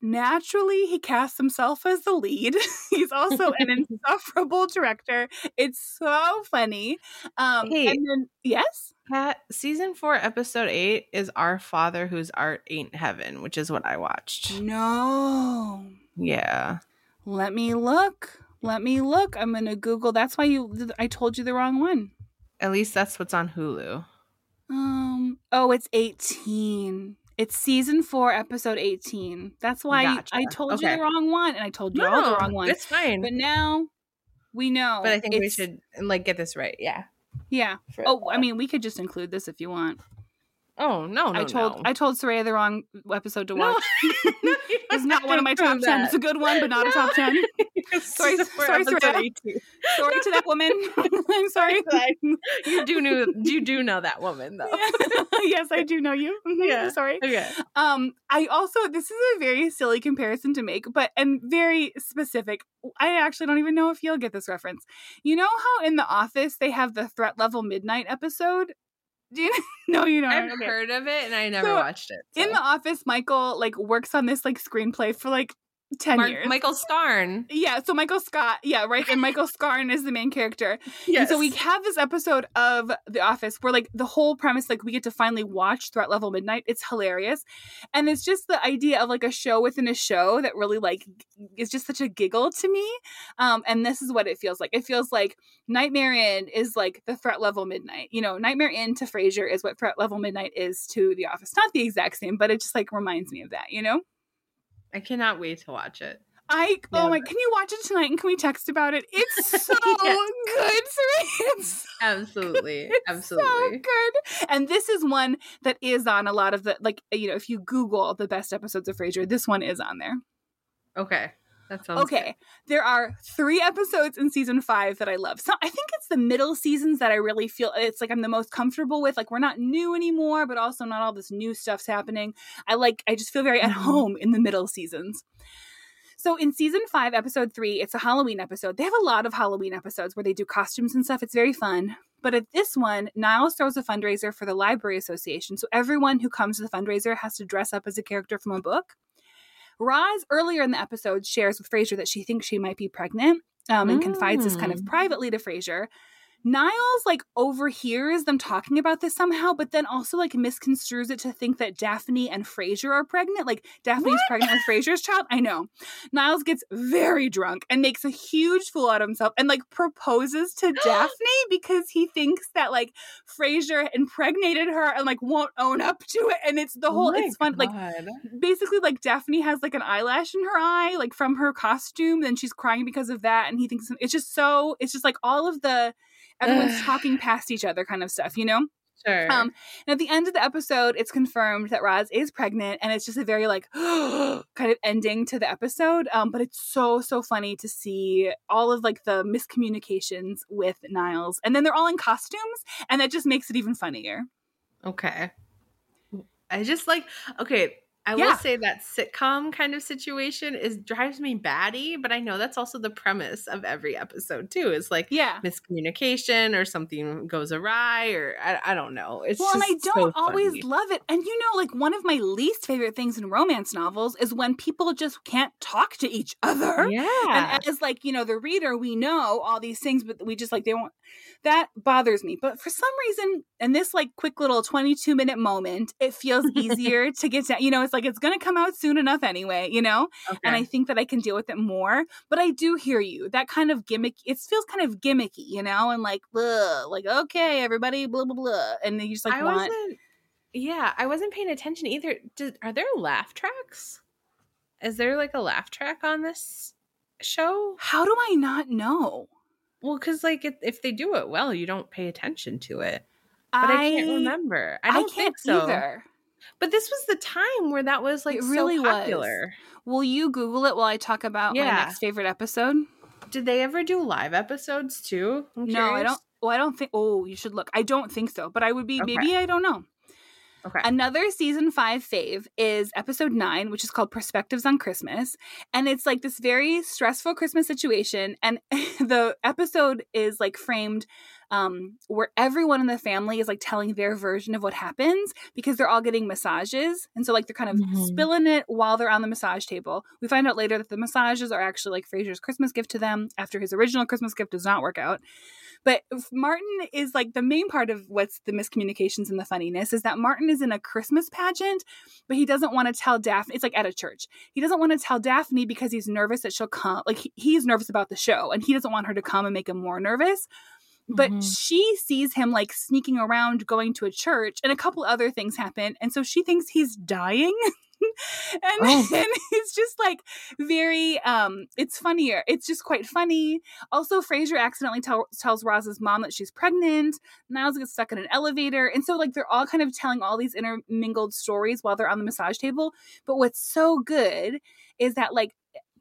Naturally, he casts himself as the lead. He's also an insufferable director. It's so funny. Yes? Kat, season 4, episode 8 is Our Father Whose Art Ain't Heaven, which is what I watched. No. Yeah. Let me look. I'm going to Google. That's why I told you the wrong one. At least that's what's on Hulu. It's 18. It's season 4, episode 18. That's why gotcha. I told you the wrong one, and I told you all the wrong one. It's fine. But now we know. But I think we should like get this right. Yeah. Yeah. I mean, we could just include this if you want. Oh, no. I told Saraya the wrong episode to watch. No, it's not one of my top 10. It's a good one, but not a top 10. Sorry, Saraya. Sorry to that woman. I'm sorry. You do know that woman, though. Yes, I do know you. Yeah. Sorry. Okay. I also, this is a very silly comparison to make, and very specific. I actually don't even know if you'll get this reference. You know how in The Office they have the Threat Level Midnight episode? No, you don't. I've heard of it, and I never watched it. So. In The Office, Michael works on this screenplay for 10 years. Michael Scarn. Yeah, so Michael Scott. Yeah, right. And Michael Scarn is the main character. Yes. And so we have this episode of The Office where the whole premise, we get to finally watch Threat Level Midnight. It's hilarious. And it's just the idea of a show within a show that really is just such a giggle to me. And this is what it feels like. It feels like Nightmare Inn is the Threat Level Midnight. You know, Nightmare Inn to Frasier is what Threat Level Midnight is to The Office. Not the exact same, but it just reminds me of that, you know? I cannot wait to watch it. Ike. Yeah. Oh my, can you watch it tonight and can we text about it? It's so good to me. It's absolutely, good. It's absolutely so good. And this is one that is on a lot of the, like, you know, if you Google the best episodes of Frasier, this one is on there. Okay. That sounds okay. Good. There are 3 episodes in season 5 that I love. So I think it's the middle seasons that I really feel it's like I'm the most comfortable with. Like, we're not new anymore, but also not all this new stuff's happening. I just feel very at home in the middle seasons. So in season 5, episode 3, it's a Halloween episode. They have a lot of Halloween episodes where they do costumes and stuff. It's very fun. But at this one, Niles throws a fundraiser for the Library Association. So everyone who comes to the fundraiser has to dress up as a character from a book. Roz, earlier in the episode, shares with Frasier that she thinks she might be pregnant and confides this kind of privately to Frasier. Niles, like, overhears them talking about this somehow, but then also, like, misconstrues it to think that Daphne and Frasier are pregnant. Like, Daphne's pregnant with Frasier's child. I know. Niles gets very drunk and makes a huge fool out of himself and, like, proposes to Daphne because he thinks that, like, Frasier impregnated her and, like, won't own up to it. And it's the whole, it's fun. God. Like, basically, like, Daphne has, like, an eyelash in her eye, like, from her costume, and she's crying because of that. And he thinks it's just like all of the, everyone's talking past each other kind of stuff, you know? Sure. And at the end of the episode, it's confirmed that Roz is pregnant, and it's just a very, like, kind of ending to the episode. But it's so, so funny to see all of, like, the miscommunications with Niles. And then they're all in costumes, and that just makes it even funnier. Okay. I just, like, okay, I will say that sitcom kind of situation drives me batty, but I know that's also the premise of every episode too. It's like miscommunication or something goes awry, or I don't know. It's and I don't always love it. And you know, like, one of my least favorite things in romance novels is when people just can't talk to each other. Yeah, and as, like, you know, the reader, we know all these things, but we just, like, they won't. That bothers me. But for some reason, in this, like, quick little 22-minute moment, it feels easier to get down. You know, it's like, it's going to come out soon enough anyway, you know? Okay. And I think that I can deal with it more. But I do hear you. That kind of gimmick, it feels kind of gimmicky, you know? And like, ugh, like, okay, everybody, blah, blah, blah. And then you just, like, I wasn't paying attention either. Are there laugh tracks? Is there, like, a laugh track on this show? How do I not know? Well, because, like, if they do it well, you don't pay attention to it. But I can't remember. I don't think so either. But this was the time where that was, like, it really so popular. Will you Google it while I talk about my next favorite episode? Did they ever do live episodes too? I'm curious. I don't. Well, I don't think. Oh, you should look. I don't think so. But I would be. Okay. Maybe I don't know. Okay. Another season 5 fave is episode 9, which is called Perspectives on Christmas. And it's, like, this very stressful Christmas situation. And the episode is, like, framed where everyone in the family is, like, telling their version of what happens because they're all getting massages. And so, like, they're kind of spilling it while they're on the massage table. We find out later that the massages are actually, like, Frasier's Christmas gift to them after his original Christmas gift does not work out. But Martin is, like, the main part of what's the miscommunications and the funniness is that Martin is in a Christmas pageant, but he doesn't want to tell Daphne. It's, like, at a church. He doesn't want to tell Daphne because he's nervous that she'll come. Like, he's nervous about the show, and he doesn't want her to come and make him more nervous. But she sees him, like, sneaking around, going to a church, and a couple other things happen. And so she thinks he's dying. And it's just, like, very, it's funnier. It's just quite funny. Also, Frasier accidentally tells Roz's mom that she's pregnant. Niles gets stuck in an elevator. And so, like, they're all kind of telling all these intermingled stories while they're on the massage table. But what's so good is that, like,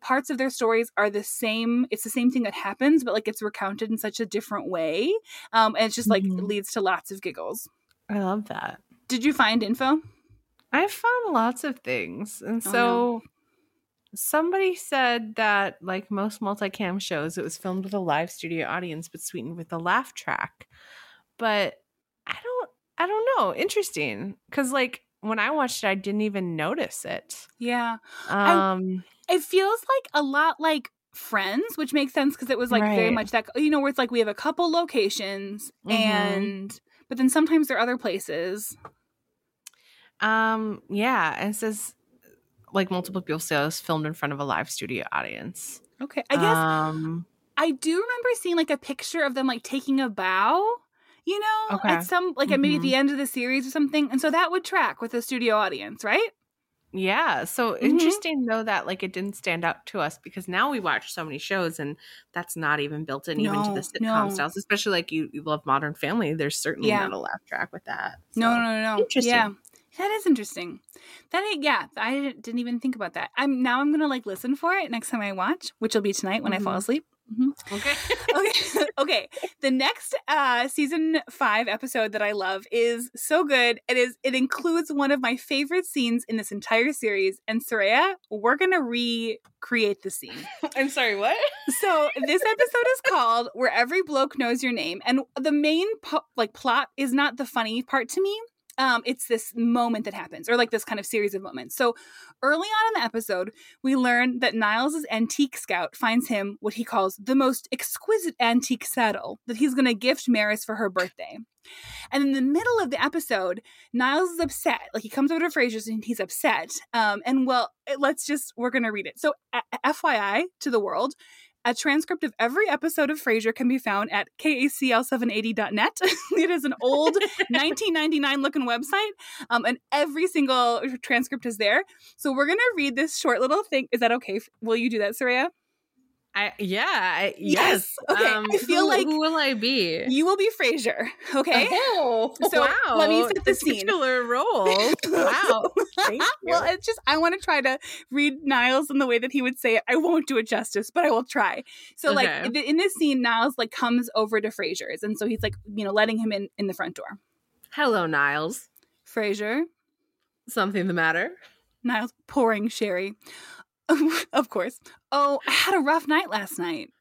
parts of their stories are the same. It's the same thing that happens, but, like, it's recounted in such a different way. And it's just, like, leads to lots of giggles. I love that. Did you find info? I found lots of things. And somebody said that, like most multicam shows, it was filmed with a live studio audience, but sweetened with a laugh track. But I don't know. Interesting. Because, like, when I watched it, I didn't even notice it. Yeah. It feels like a lot like Friends, which makes sense because it was, like, very much that, you know, where it's like we have a couple locations but then sometimes there are other places. And it says, like, multiple people say it was filmed in front of a live studio audience. Okay. I guess I do remember seeing, like, a picture of them, like, taking a bow, you know, at some, like, maybe at the end of the series or something. And so that would track with a studio audience, right? Yeah. So interesting though that like it didn't stand out to us, because now we watch so many shows and that's not even built in even to the sitcom styles, especially like you love Modern Family. There's certainly not a laugh track with that. So. No. Interesting. Yeah. That is interesting. I didn't even think about that. I'm going to like listen for it next time I watch, which will be tonight when I fall asleep. Mm-hmm. Okay. The next season 5 episode that I love is so good. It includes one of my favorite scenes in this entire series. And Soraya, we're going to recreate the scene. I'm sorry, what? So this episode is called Where Every Bloke Knows Your Name. And the main plot is not the funny part to me. It's this moment that happens, or like this kind of series of moments. So early on in the episode, we learn that Niles' antique scout finds him what he calls the most exquisite antique saddle that he's going to gift Maris for her birthday. And in the middle of the episode, Niles is upset. Like, he comes over to Frasier's and he's upset. We're going to read it. So FYI to the world, a transcript of every episode of Frasier can be found at KACL780.net. It is an old 1999-looking website, and every single transcript is there. So we're going to read this short little thing. Is that okay? Will you do that, Soraya? Yes. Okay. I feel like who will I be? You will be Frasier. Okay. Oh, so wow. Let me set the scene. Particular role. Wow. Thank you. Well, it's just I want to try to read Niles in the way that he would say it. I won't do it justice, but I will try. So, okay. Like in this scene, Niles like comes over to Frasier's, and so he's like letting him in the front door. Hello, Niles. Frasier. Something the matter? Niles pouring sherry. Of course. Oh, I had a rough night last night.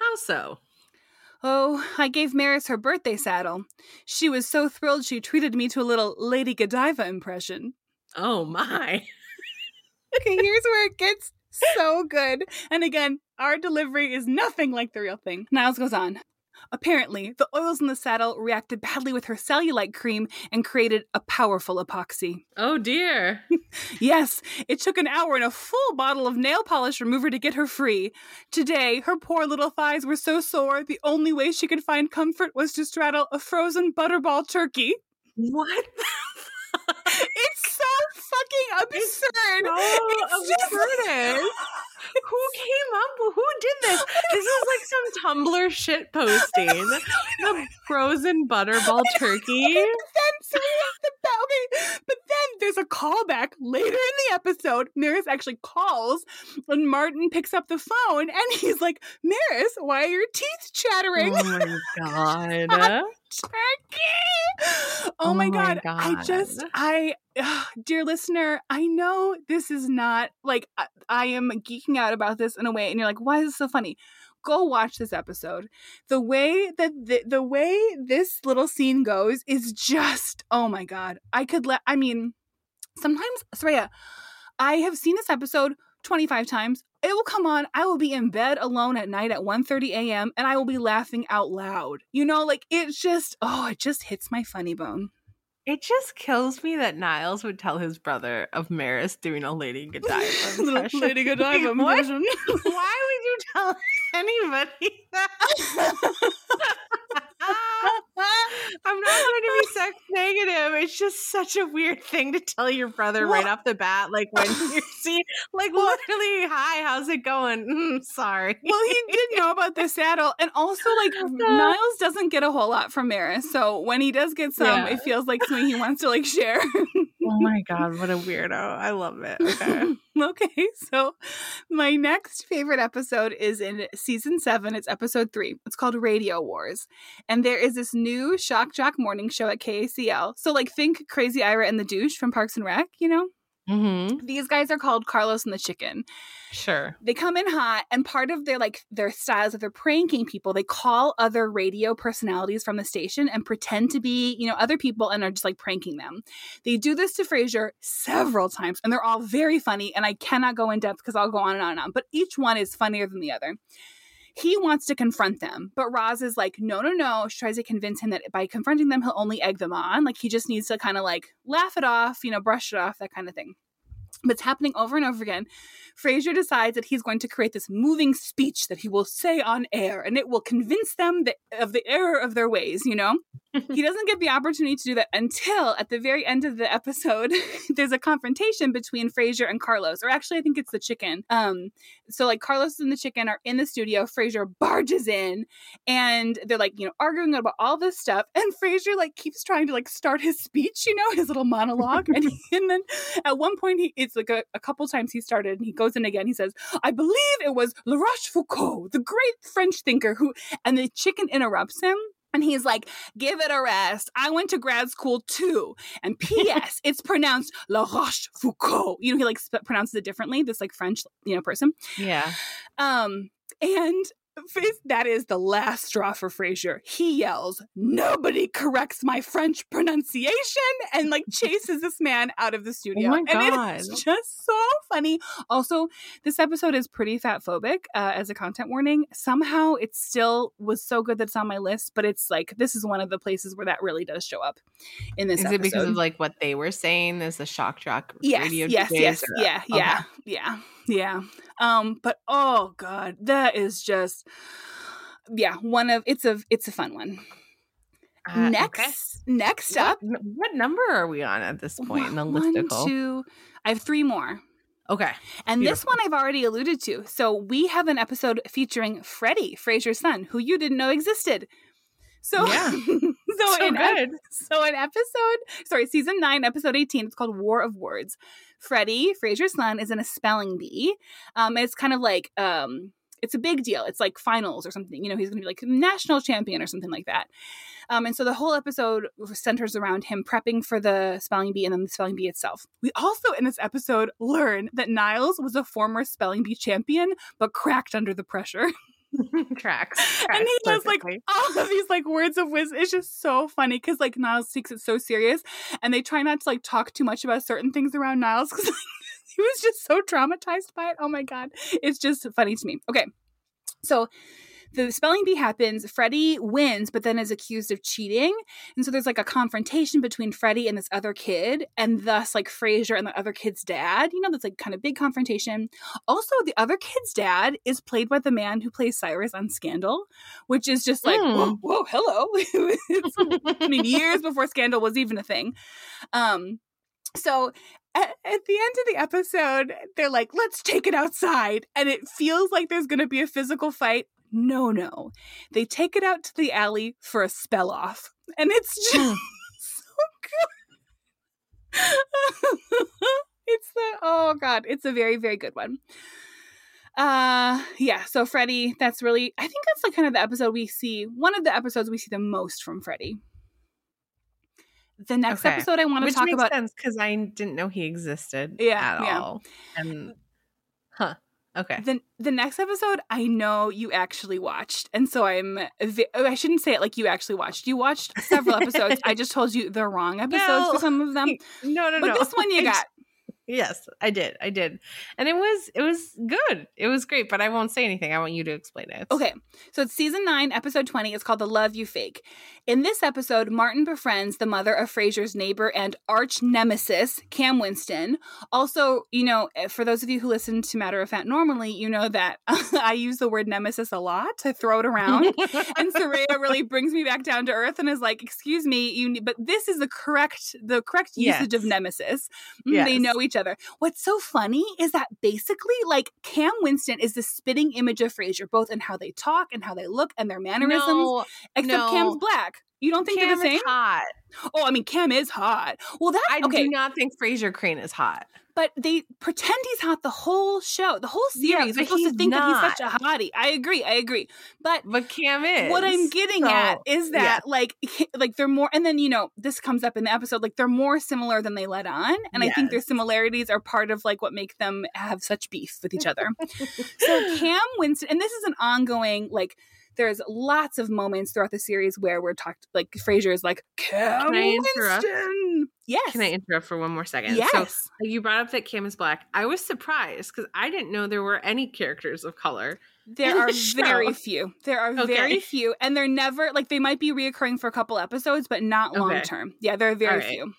How so? Oh, I gave Maris her birthday saddle. She was so thrilled she treated me to a little Lady Godiva impression. Oh, my. Okay, here's where it gets so good. And again, our delivery is nothing like the real thing. Niles goes on. Apparently, the oils in the saddle reacted badly with her cellulite cream and created a powerful epoxy. Oh, dear. Yes, it took an hour and a full bottle of nail polish remover to get her free. Today, her poor little thighs were so sore, the only way she could find comfort was to straddle a frozen butterball turkey. What the fuck? It's so fucking absurd. It's so absurd. Who came up? Who did this? This is like some Tumblr shit posting. The frozen butterball turkey. But then there's a callback later in the episode. Maris actually calls when Martin picks up the phone and he's like, Maris, why are your teeth chattering? Oh my God. Turkey! Oh my God. Dear listener, I know this is not like I am geeking out about this in a way, and you're like, why is this so funny? Go watch this episode. The way that the way this little scene goes is just, oh my God. Sometimes, Soraya, I have seen this episode 25 times. It will come on. I will be in bed alone at night at 1:30 a.m. and I will be laughing out loud. It's just, it just hits my funny bone. It just kills me that Niles would tell his brother of Maris doing a Lady Godiva impression. Lady Godiva impression. Why would you tell anybody that? I'm not going to be sex negative. It's just such a weird thing to tell your brother right off the bat. Like when you see, literally, hi, how's it going? Sorry. Well, he didn't know about the saddle. And also Niles doesn't get a whole lot from Maris. So when he does get some, it feels like something he wants to share. Oh my God, what a weirdo. I love it. Okay. Okay, so my next favorite episode is in season 7. It's episode 3. It's called Radio Wars. And there is this new shock jock morning show at KACL. So think Crazy Ira and the Douche from Parks and Rec, Mm-hmm. These guys are called Carlos and the Chicken. Sure. They come in hot, and part of their styles that they're pranking people, they call other radio personalities from the station and pretend to be, other people and are just pranking them. They do this to Frasier several times, and they're all very funny, and I cannot go in depth because I'll go on and on and on, but each one is funnier than the other. He wants to confront them, but Roz is like, no. She tries to convince him that by confronting them, he'll only egg them on. He just needs to kind of laugh it off, brush it off, that kind of thing. But it's happening over and over again. Frasier decides that he's going to create this moving speech that he will say on air, and it will convince them of the error of their ways, He doesn't get the opportunity to do that until at the very end of the episode, there's a confrontation between Frasier and Carlos, or actually I think it's the chicken. So like Carlos and the chicken are in the studio. Frasier barges in and they're like, you know, arguing about all this stuff. And Frasier like keeps trying to like start his speech, you know, his little monologue. and then at one point, it's like a couple times he started and he goes in again. He says, I believe it was La Rochefoucauld, the great French thinker who, and the chicken interrupts him. And he's like, give it a rest. I went to grad school too. And P.S. it's pronounced La Rochefoucauld. You know, he like pronounces it differently. This like French, you know, person. Yeah. And that is the last straw for Frasier. He yells, nobody corrects my French pronunciation, and like chases this man out of the studio. Oh my God. And it's just so funny. Also, this episode is pretty fatphobic as a content warning. Somehow it still was so good that it's on my list, but it's like, this is one of the places where that really does show up in this episode. Is it because of like what they were saying? There's a shock jock radio. Yes. Yeah. But oh God, that is just, yeah, it's a fun one. Next up, what number are we on at this point in the listicle? I have three more. Okay. And Beautiful. This one I've already alluded to. So we have an episode featuring Freddie, Frasier's son, who you didn't know existed. So yeah. Season 9, episode 18, it's called War of Words. Freddie, Frasier's son, is in a spelling bee. It's kind of like it's a big deal. It's like finals or something. You know, he's going to be like national champion or something like that. And so the whole episode centers around him prepping for the spelling bee and then the spelling bee itself. We also in this episode learn that Niles was a former spelling bee champion, but cracked under the pressure. Tracks. And he does like all of these like words of wisdom. It's just so funny because like Niles takes it so serious, and they try not to like talk too much about certain things around Niles because he was just so traumatized by it. Oh my God. It's just funny to me. Okay. So the spelling bee happens. Freddie wins, but then is accused of cheating. And so there's like a confrontation between Freddie and this other kid, and thus like Frasier and the other kid's dad. You know, that's like kind of big confrontation. Also, the other kid's dad is played by the man who plays Cyrus on Scandal, which is just like, whoa, hello. It's, I mean, years before Scandal was even a thing. So at the end of the episode, they're like, let's take it outside. And it feels like there's going to be a physical fight. No. They take it out to the alley for a spell off. And it's just so good. It's a very, very good one. So Freddie, I think that's like kind of the episode we see, one of the episodes we see the most from Freddie. The next episode I want to talk about, sense because I didn't know he existed at all. And okay. The next episode I know you actually watched, and so I shouldn't say it like you actually watched. You watched several episodes. I just told you the wrong episodes for some of them. No. But this one you got. Yes, I did. And it was good. It was great, but I won't say anything. I want you to explain it. Okay. So it's season 9, episode 20. It's called The Love You Fake. In this episode, Martin befriends the mother of Frasier's neighbor and arch nemesis, Cam Winston. Also, you know, for those of you who listen to Matter of Fact normally, you know that I use the word nemesis a lot to throw it around. And Saraya really brings me back down to earth and is like, excuse me, but this is the correct usage of nemesis. Yes. They know each other. What's so funny is that basically, like, Cam Winston is the spitting image of Frasier, both in how they talk and how they look and their mannerisms. Except Cam's black. You don't think they're the same? Cam is hot. Oh, I mean, Cam is hot. Well, I do not think Frasier Crane is hot. But they pretend he's hot the whole show, the whole series. They're supposed to think that he's such a hottie. I agree. But Cam is. What I'm getting at is that like they're more, and then, you know, this comes up in the episode, like they're more similar than they let on. And I think their similarities are part of like what make them have such beef with each other. So Cam Winston, and this is an ongoing, like, there's lots of moments throughout the series where we're talked, like Frasier is like, Cam Winston. Yes. Can I interrupt for one more second? Yes. So you brought up that Cam is black. I was surprised because I didn't know there were any characters of color. There are very few. Very few. And they're never, like, they might be reoccurring for a couple episodes, but not long term. Yeah, there are very few.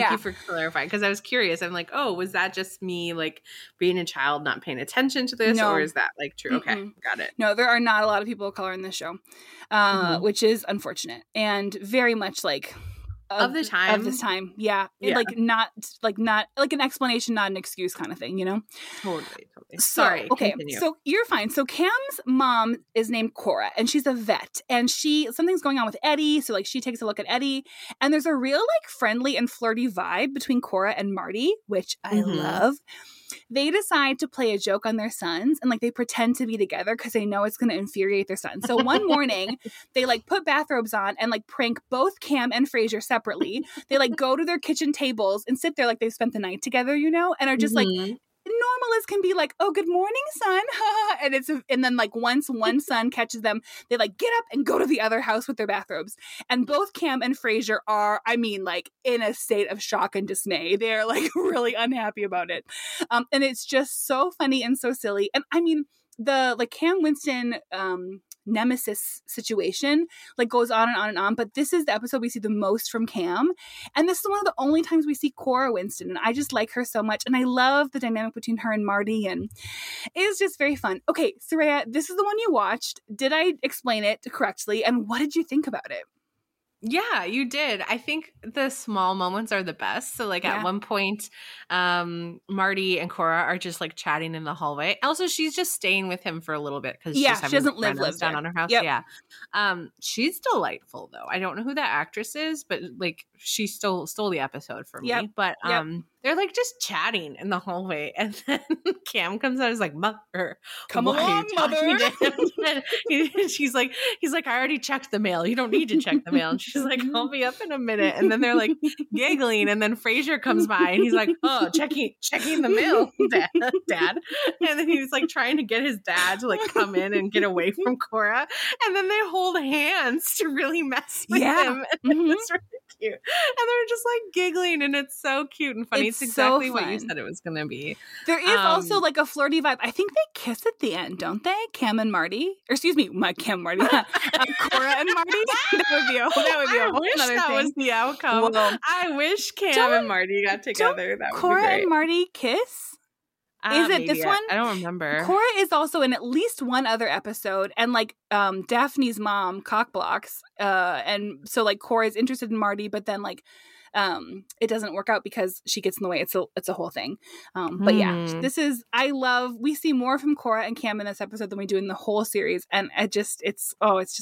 Thank you for clarifying, because I was curious. I'm like, oh, was that just me, like, being a child, not paying attention to this? No. Or is that, like, true? Mm-mm. Okay, got it. No, there are not a lot of people of color in this show, which is unfortunate and very much, like, of this time. Yeah. Not like an explanation, not an excuse kind of thing, you know? Totally. Sorry. Okay. Continue. So you're fine. So Cam's mom is named Cora, and she's a vet, and something's going on with Eddie. So, like, she takes a look at Eddie, and there's a real, like, friendly and flirty vibe between Cora and Marty, which I love. They decide to play a joke on their sons, and, like, they pretend to be together because they know it's going to infuriate their son. So one morning they, like, put bathrobes on and, like, prank both Cam and Frasier separately. They, like, go to their kitchen tables and sit there like they've spent the night together, you know, and are just like normal as can be, like, oh, good morning, son. And then, like, once one son catches them, they, like, get up and go to the other house with their bathrobes. And both Cam and Frasier are, I mean, like, in a state of shock and dismay. They're, like, really unhappy about it. And it's just so funny and so silly. And I mean, the, like, Cam Winston nemesis situation, like, goes on and on and on, but this is the episode we see the most from Cam, and this is one of the only times we see Cora Winston, and I just like her so much, and I love the dynamic between her and Marty, and it's just very fun. Okay, Soraya, this is the one you watched. Did I explain it correctly, and what did you think about it? Yeah, you did. I think the small moments are the best. So, like, at one point, Marty and Cora are just, like, chatting in the hallway. Also, she's just staying with him for a little bit because she doesn't live down on her house. Yep. Yeah, she's delightful though. I don't know who that actress is, but, like, she stole the episode from me. But they're, like, just chatting in the hallway, and then Cam comes out and is like, "Mother, come along, mother." And he's like, "I already checked the mail. You don't need to check the mail." And she's like, "I'll be up in a minute." And then they're, like, giggling, and then Frasier comes by, and he's like, "Oh, checking the mail, dad." And then he's, like, trying to get his dad to, like, come in and get away from Cora, and then they hold hands to really mess with him. And it's really cute, and they're just, like, giggling, and it's so cute and funny. It's exactly so what you said it was going to be. There is also, like, a flirty vibe. I think they kiss at the end, don't they? Cam and Marty. Or excuse me, Cora and Marty. That would be a whole other thing. Was the outcome. Well, I wish Cam and Marty got together. That would Cora be great. And Marty kiss? Is it this one? I don't remember. Cora is also in at least one other episode, and, like, Daphne's mom cockblocks, and so, like, Cora is interested in Marty, but then, like, it doesn't work out because she gets in the way. It's a whole thing. But yeah, we see more from Cora and Cam in this episode than we do in the whole series. And it's just,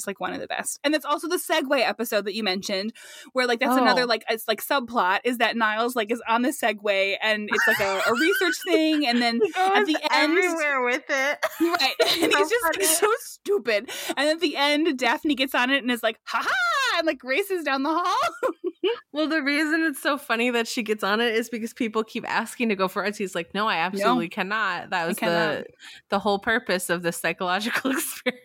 like, one of the best. And it's also the Segway episode that you mentioned where, like, that's another, like, it's, like, subplot is that Niles, like, is on the Segway, and it's, like, a research thing. And then at the end, everywhere with it. Right. And he's just, like, so stupid. And at the end, Daphne gets on it and is like, ha ha, and, like, races down the hall. Well, the reason it's so funny that she gets on it is because people keep asking to go for it. He's like, no, I absolutely cannot. That was the whole purpose of the psychological experiment.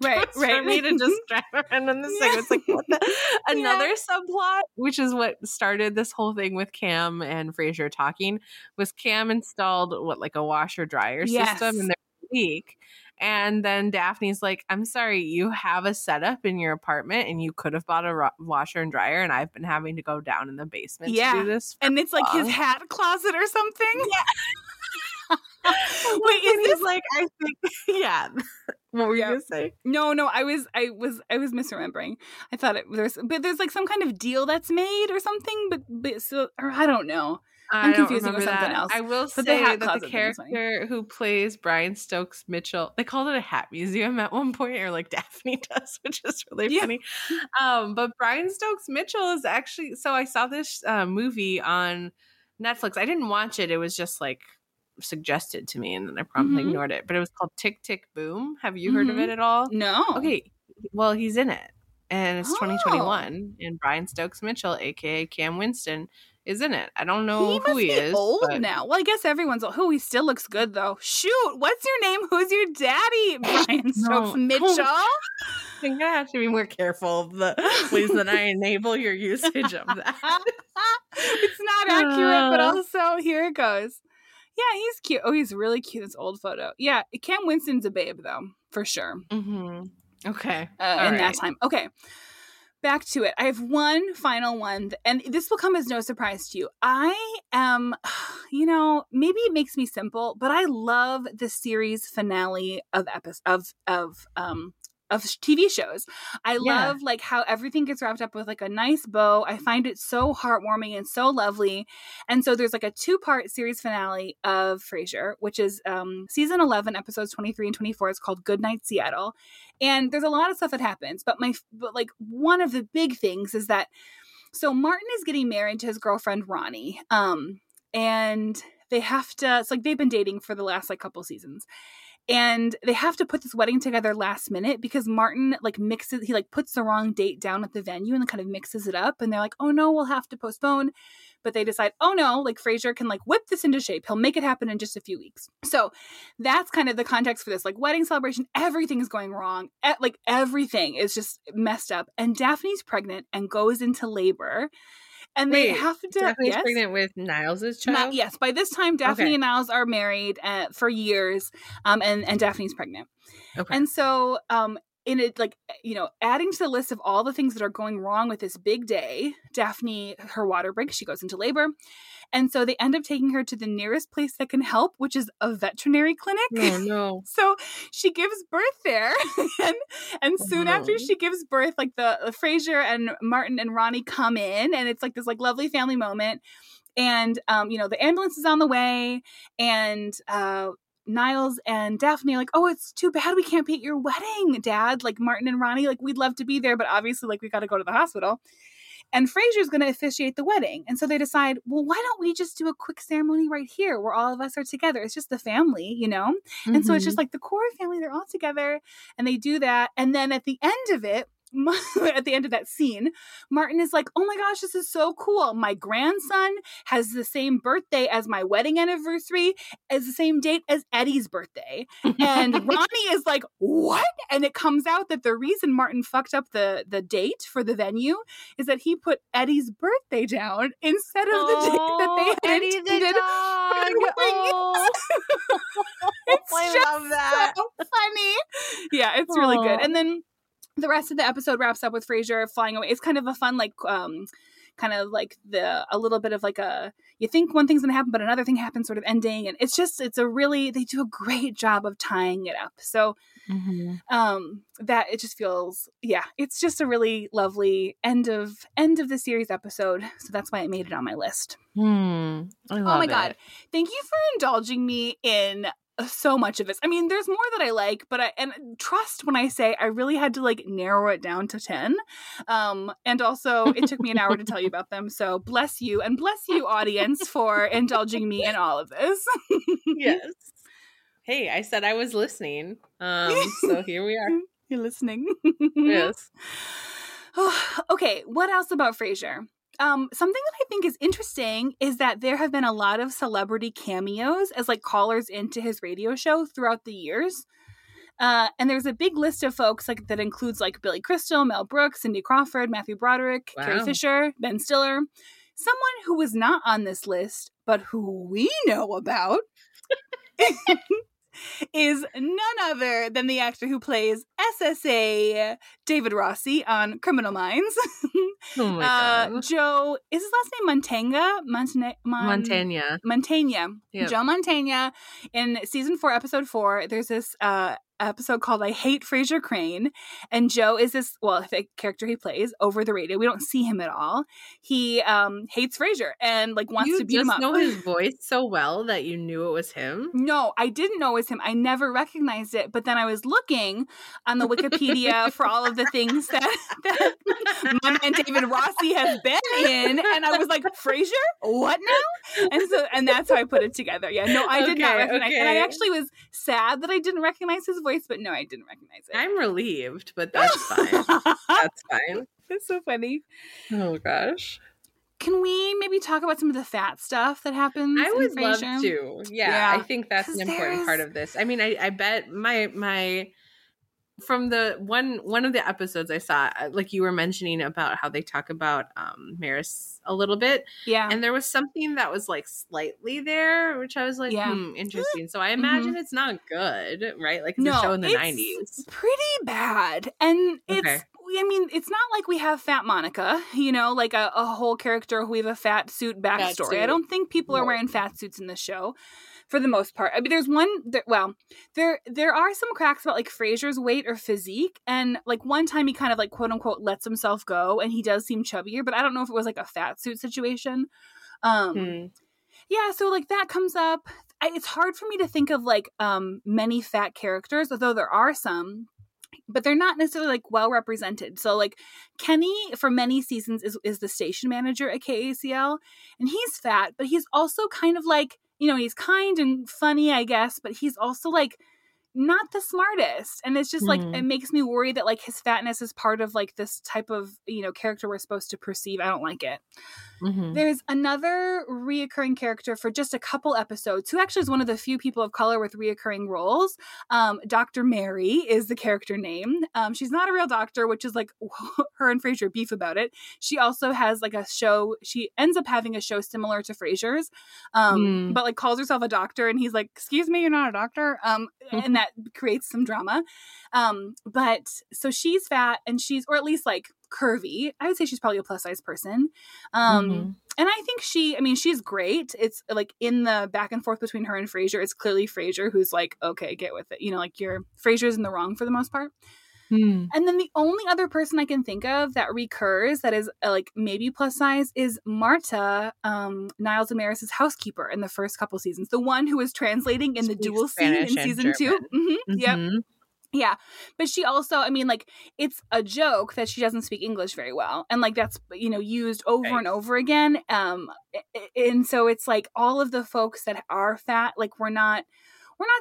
Right. For me to just drive around on this thing. It's like another subplot, which is what started this whole thing with Cam and Frasier talking, was Cam installed like a washer dryer system in their week. And then Daphne's like, I'm sorry, you have a setup in your apartment and you could have bought a washer and dryer, and I've been having to go down in the basement to do this. And it's like his hat closet or something. Yeah. Wait, is this like, I think, what were you gonna say? No, I was misremembering. I thought there's like some kind of deal that's made or something, but I don't know. I'm confusing with something else. I will say that the character who plays Brian Stokes Mitchell, they called it a hat museum at one point, or like Daphne does, which is really funny. But Brian Stokes Mitchell is actually, so I saw this movie on Netflix. I didn't watch it. It was just like suggested to me, and then I promptly ignored it. But it was called Tick, Tick, Boom. Have you heard of it at all? No. Okay. Well, he's in it, and it's 2021, and Brian Stokes Mitchell, aka Cam Winston, is in it. I don't know who he is. He's old now. Well, I guess everyone's old. He still looks good though. Shoot, what's your name? Who's your daddy? Brian Stokes Mitchell. I think I have to be more careful of the ways that I enable your usage of that. It's not accurate, but also here it goes. Yeah, he's cute. Oh, he's really cute. This old photo. Yeah, Cam Winston's a babe though, for sure. Okay. That time. Okay. back to it. I have one final one, and this will come as no surprise to you. I am, you know, maybe it makes me simple, but I love the series finale of TV shows. I love like how everything gets wrapped up with like a nice bow. I find it so heartwarming and so lovely. And so there's like a 2-part series finale of Frasier, which is season 11, episodes 23 and 24. It's called Goodnight Seattle. And there's a lot of stuff that happens, but like one of the big things is that, so Martin is getting married to his girlfriend, Ronnie. And they have to, it's like they've been dating for the last like couple seasons. And they have to put this wedding together last minute because Martin like mixes, he like puts the wrong date down at the venue and kind of mixes it up. And they're like, oh no, we'll have to postpone. But they decide, oh no, like Frasier can like whip this into shape. He'll make it happen in just a few weeks. So that's kind of the context for this like wedding celebration. Everything is going wrong. Like everything is just messed up. And Daphne's pregnant and goes into labor. And they have to... Daphne's pregnant with Niles' child? Yes. By this time, Daphne and Niles are married for years, and Daphne's pregnant. Okay. And so, in it, like, you know, adding to the list of all the things that are going wrong with this big day, Daphne, her water breaks, she goes into labor. And so they end up taking her to the nearest place that can help, which is a veterinary clinic. Oh, no. So she gives birth there. and soon after she gives birth, like the Frasier and Martin and Ronnie come in, and it's like this like lovely family moment. And, you know, the ambulance is on the way, and, Niles and Daphne are like, oh, it's too bad we can't be at your wedding, Dad. Like Martin and Ronnie, like we'd love to be there, but obviously like we got to go to the hospital. And Frasier's going to officiate the wedding. And so they decide, well, why don't we just do a quick ceremony right here where all of us are together? It's just the family, you know? Mm-hmm. And so it's just like the core family, they're all together, and they do that. And then at the end of it, at the end of that scene, Martin is like, oh my gosh, this is so cool. My grandson has the same birthday as my wedding anniversary, as the same date as Eddie's birthday. And Ronnie is like, what? And it comes out that the reason Martin fucked up the date for the venue is that he put Eddie's birthday down instead of the date that they had intended for the wedding. Oh. It's I just love that. So funny. Yeah, it's really good. And then the rest of the episode wraps up with Frasier flying away. It's kind of a fun, like, kind of like a little bit of like a, you think one thing's going to happen, but another thing happens sort of ending. And it's just, they do a great job of tying it up. So that it just feels, it's just a really lovely end of the series episode. So that's why I made it on my list. I love it. Oh my God. Thank you for indulging me in so much of this. I mean, there's more that I like, but trust when I say I really had to like narrow it down to 10. And also it took me an hour to tell you about them. So bless you, and bless you, audience, for indulging me in all of this. Yes. Hey, I said I was listening. So here we are. You're listening. Yes. Okay. What else about Frasier? Something that I think is interesting is that there have been a lot of celebrity cameos as like callers into his radio show throughout the years. And there's a big list of folks like that includes like Billy Crystal, Mel Brooks, Cindy Crawford, Matthew Broderick, Carrie Fisher, Ben Stiller. Someone who was not on this list, but who we know about is none other than the actor who plays SSA David Rossi on Criminal Minds. Oh my God. Joe, is his last name Mantegna? Mantegna. Yep. Joe Mantegna. In season 4, episode 4, there's this episode called I Hate Frasier Crane, and Joe is this, well, the character he plays over the radio. We don't see him at all. He hates Frasier and like wants to beat him up. You just know his voice so well that you knew it was him? No, I didn't know it was him. I never recognized it, but then I was looking on the Wikipedia for all of the things that my man David Rossi has been in, and I was like, Frasier? What now? And that's how I put it together. Yeah, no, I did not recognize it. And I actually was sad that I didn't recognize his voice, but no, I didn't recognize it. I'm relieved, but that's fine. That's fine. That's so funny. Oh, gosh. Can we maybe talk about some of the fat stuff that happens? I would love to. Yeah, I think that's an important part of this. I mean, I bet my from the one of the episodes I saw, like you were mentioning about how they talk about Maris a little bit. Yeah. And there was something that was like slightly there, which I was like, interesting. So I imagine it's not good, right? Like it's a show in the 90s. Pretty bad. And it's I mean, it's not like we have Fat Monica, you know, like a whole character who we have a fat suit backstory. I don't think people are wearing fat suits in this show for the most part. I mean, there's one, there are some cracks about like Frasier's weight or physique. And like one time he kind of like, quote unquote, lets himself go and he does seem chubbier, but I don't know if it was like a fat suit situation. Yeah, so like that comes up. It's hard for me to think of like many fat characters, although there are some, but they're not necessarily like well represented. So like Kenny for many seasons is the station manager at KACL, and he's fat, but he's also kind of like, you know, he's kind and funny, I guess, but he's also like not the smartest. And it's just like, it makes me worry that like his fatness is part of like this type of, you know, character we're supposed to perceive. I don't like it. There's another reoccurring character for just a couple episodes who actually is one of the few people of color with reoccurring roles. Dr. Mary is the character name. She's not a real doctor, which is like her and Frasier beef about it. She also has like a show. She ends up having a show similar to Frasier's, but like calls herself a doctor. And he's like, excuse me, you're not a doctor. And that creates some drama. But so she's fat and she's, or at least like curvy. I would say she's probably a plus size person. And I think she, I mean, she's great. It's like in the back and forth between her and Frasier, it's clearly Frasier who's like, okay, get with it. You know, like Frasier's in the wrong for the most part. And then the only other person I can think of that recurs that is like maybe plus size is Marta, Niles and Maris' housekeeper in the first couple seasons. The one who was translating in the dual Spanish scene in season German. 2. Yeah. But she also, I mean, like, it's a joke that she doesn't speak English very well. And like, that's, you know, used over and over again. And so it's like all of the folks that are fat, like we're not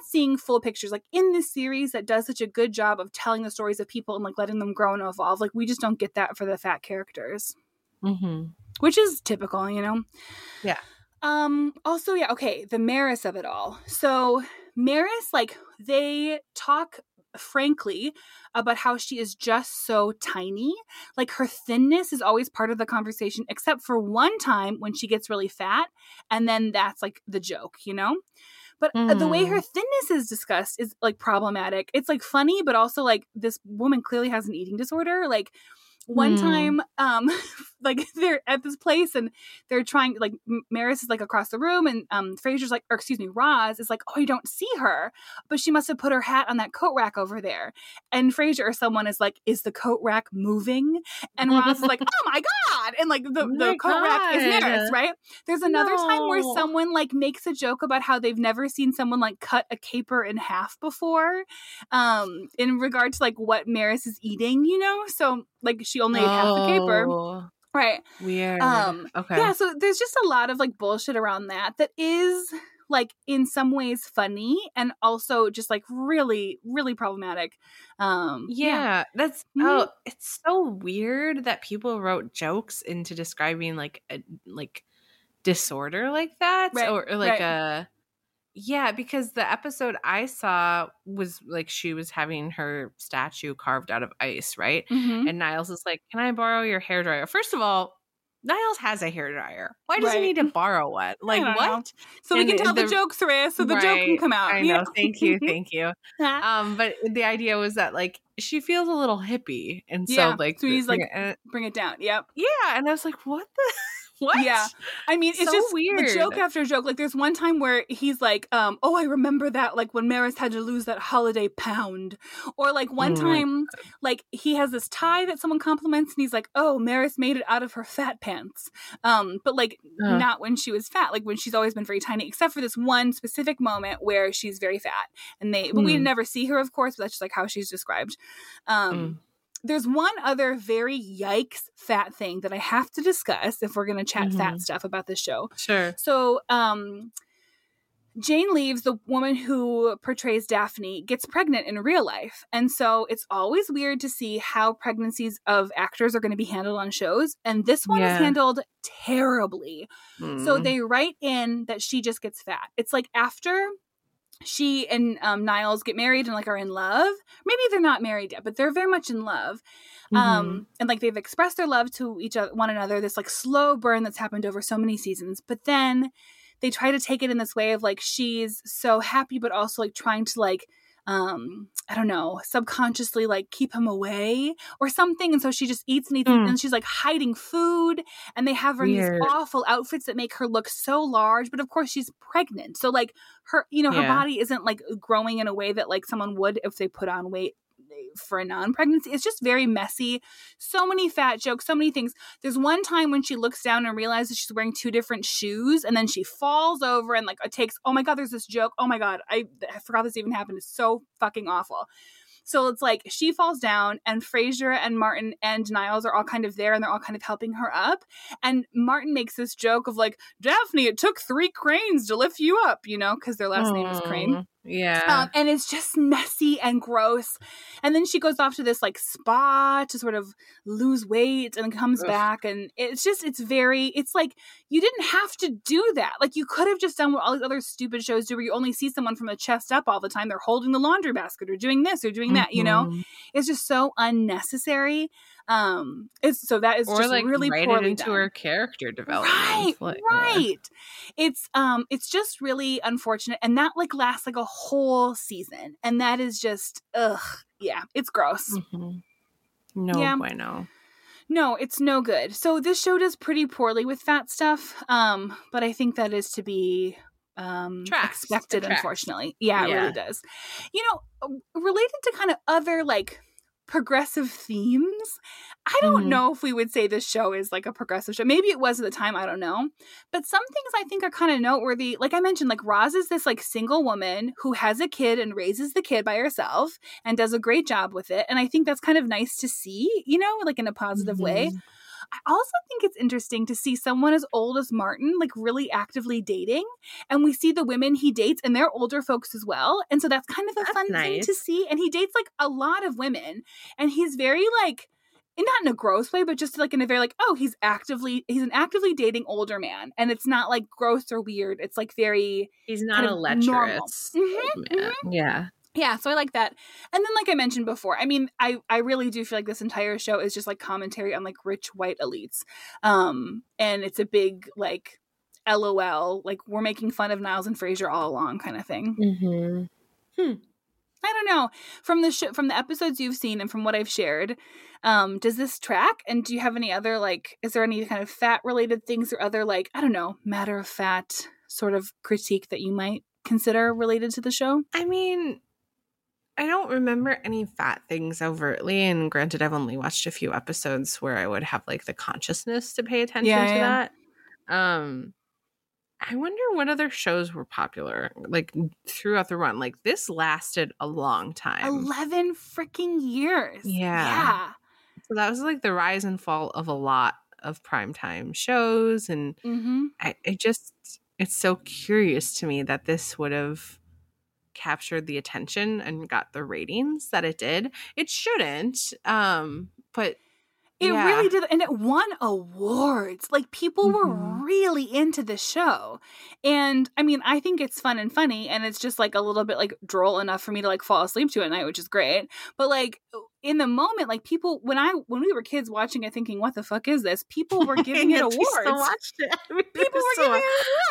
seeing full pictures like in this series that does such a good job of telling the stories of people and like letting them grow and evolve. Like we just don't get that for the fat characters, which is typical, you know? Yeah. Also, yeah. Okay. The Maris of it all. So Maris, like they talk frankly about how she is just so tiny. Like her thinness is always part of the conversation, except for one time when she gets really fat. And then that's like the joke, you know? But the way her thinness is discussed is, like, problematic. It's, like, funny, but also, like, this woman clearly has an eating disorder. Like, one time, like, they're at this place and they're trying, like, Maris is, like, across the room and Frasier's like, or excuse me, Roz is like, oh, you don't see her, but she must have put her hat on that coat rack over there. And Frasier or someone is like, is the coat rack moving? And Roz is like, oh my God. And like the coat rack is Maris, right? There's another time where someone like makes a joke about how they've never seen someone like cut a caper in half before in regard to like what Maris is eating, you know? So like she only ate half the caper. Right. Weird. Okay. Yeah. So there's just a lot of like bullshit around that is like in some ways funny and also just like really, really problematic. Yeah. That's it's so weird that people wrote jokes into describing like a like disorder like that, right, or like a because the episode I saw was like she was having her statue carved out of ice, right? And Niles is like, can I borrow your hairdryer? First of all, Niles has a hairdryer. Why does he need to borrow one? Like, what? Know. So and we can tell the joke through so the joke can come out. I know. Thank you. But the idea was that, like, she feels a little hippie. And so, like, so he's like, bring it down. Yep. Yeah. And I was like, what the? What? Yeah. I mean, it's so just weird. Joke after joke. Like there's one time where he's like, oh, I remember that like when Maris had to lose that holiday pound. Or like one time, like he has this tie that someone compliments and he's like, oh, Maris made it out of her fat pants. But like not when she was fat, like when she's always been very tiny, except for this one specific moment where she's very fat. And we never see her, of course, but that's just like how she's described. There's one other very yikes fat thing that I have to discuss if we're going to chat fat stuff about this show. Sure. So Jane Leaves, the woman who portrays Daphne, gets pregnant in real life. And so it's always weird to see how pregnancies of actors are going to be handled on shows. And this one is handled terribly. So they write in that she just gets fat. It's like after she and Niles get married and like are in love. Maybe they're not married yet, but they're very much in love. And like they've expressed their love to one another, this like slow burn that's happened over so many seasons. But then they try to take it in this way of like, she's so happy, but also like trying to like I don't know, subconsciously like keep him away or something. And so she just eats and eats and she's like hiding food, and they have her in these awful outfits that make her look so large. But of course she's pregnant. So like her, you know, her body isn't like growing in a way that like someone would if they put on weight for a non-pregnancy. It's just very messy. So many fat jokes, so many things. There's one time when she looks down and realizes she's wearing two different shoes, and then she falls over and like it takes, oh my God, there's this joke. Oh my God, I forgot this even happened. It's so fucking awful. So it's like she falls down and Frasier and Martin and Niles are all kind of there and they're all kind of helping her up. And Martin makes this joke of like, Daphne, it took 3 cranes to lift you up, you know, because their last name is Crane. Yeah. And it's just messy and gross. And then she goes off to this like spa to sort of lose weight and comes back. And it's just, it's like, you didn't have to do that. Like you could have just done what all these other stupid shows do where you only see someone from the chest up all the time. They're holding the laundry basket or doing this or doing that, you know, it's just so unnecessary. That is really poorly into done. Her character development. Right. It's just really unfortunate. And that like lasts like a whole season. And that is just, it's gross. Mm-hmm. No bueno. No, it's no good. So this show does pretty poorly with fat stuff. But I think that is to be expected, unfortunately. Yeah, it really does. You know, related to kind of other like progressive themes, I don't know if we would say this show is like a progressive show. Maybe it was at the time, I don't know. But some things I think are kind of noteworthy. Like I mentioned, like Roz is this like single woman who has a kid and raises the kid by herself and does a great job with it. And I think that's kind of nice to see, you know, like in a positive way. I also think it's interesting to see someone as old as Martin, like really actively dating. And we see the women he dates and they're older folks as well. And so that's kind of a fun thing to see. And he dates like a lot of women, and he's very like, not in a gross way, but just like in a very like, he's an actively dating older man. And it's not like gross or weird. It's like very, he's not a lecherous man. Yeah, so I like that. And then like I mentioned before, I mean, I really do feel like this entire show is just like commentary on like rich white elites. And it's a big like LOL, like we're making fun of Niles and Frasier all along kind of thing. I don't know. From the episodes you've seen and from what I've shared, does this track? And do you have any other like, is there any kind of fat related things or other like, I don't know, matter of fact sort of critique that you might consider related to the show? I mean, I don't remember any fat things overtly, and granted, I've only watched a few episodes where I would have like the consciousness to pay attention to that. I wonder what other shows were popular like throughout the run. Like this lasted a long time, 11 freaking years. Yeah. So that was like the rise and fall of a lot of primetime shows, and it's so curious to me that this would have captured the attention and got the ratings that it did. It shouldn't, but it really did. And it won awards. Like people were really into this show. And I mean, I think it's fun and funny, and it's just like a little bit like droll enough for me to like fall asleep to at night, which is great. But like in the moment, like people, when we were kids watching it thinking, what the fuck is this? People were giving it awards. People were giving it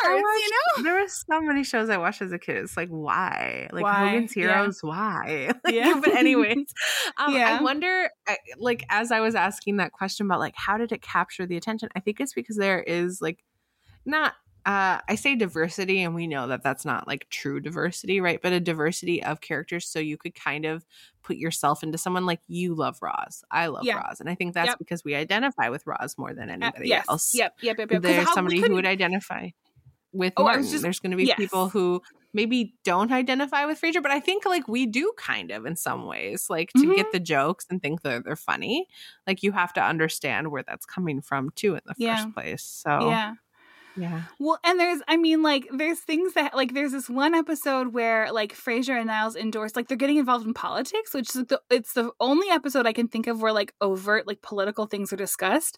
awards, you know? There were so many shows I watched as a kid. It's like, why? Like Hogan's Heroes, why? But anyways, I wonder, like, as I was asking that question about like, how did it capture the attention? I think it's because there is like, I say diversity, and we know that that's not like true diversity, right? But a diversity of characters, so you could kind of put yourself into someone. Like you love Roz, I love Roz, and I think that's because we identify with Roz more than anybody else. Yep. There's somebody who would identify with Martin. There's going to be people who maybe don't identify with Frasier, but I think like we do kind of in some ways, like to get the jokes and think that they're funny. Like you have to understand where that's coming from too in the first place. So yeah. Well, and there's things that like there's this one episode where like Frasier and Niles endorse like they're getting involved in politics, which is it's the only episode I can think of where like overt like political things are discussed,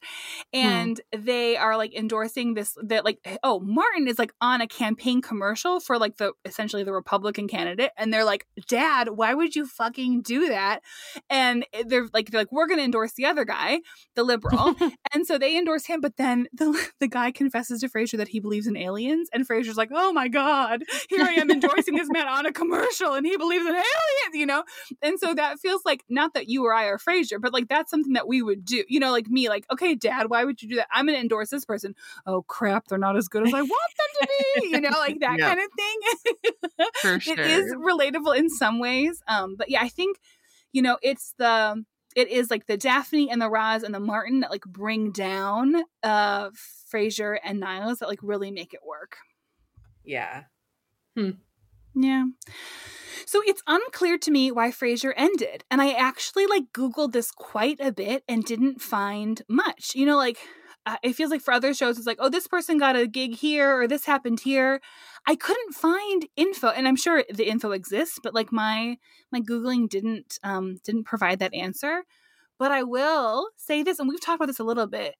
and they are like endorsing this that like Martin is like on a campaign commercial for like the essentially the Republican candidate, and they're like, Dad, why would you fucking do that? And they're like we're gonna endorse the other guy, the liberal, and so they endorse him, but then the guy confesses to Frasier Frasier that he believes in aliens, and Frasier's like, oh my God, here I am endorsing this man on a commercial and he believes in aliens, you know? And so that feels like, not that you or I are Frasier, but like that's something that we would do, you know, like me, like, okay, Dad, why would you do that? I'm going to endorse this person. Oh crap, they're not as good as I want them to be, you know, like that kind of thing. For sure. It is relatable in some ways. But yeah, I think, you know, it is like the Daphne and the Roz and the Martin that like bring down Frasier and Niles that like really make it work. Yeah. Yeah. So it's unclear to me why Frasier ended. And I actually like Googled this quite a bit and didn't find much, you know, like it feels like for other shows, it's like, oh, this person got a gig here or this happened here. I couldn't find info, and I'm sure the info exists, but like my Googling didn't provide that answer. But I will say this, and we've talked about this a little bit.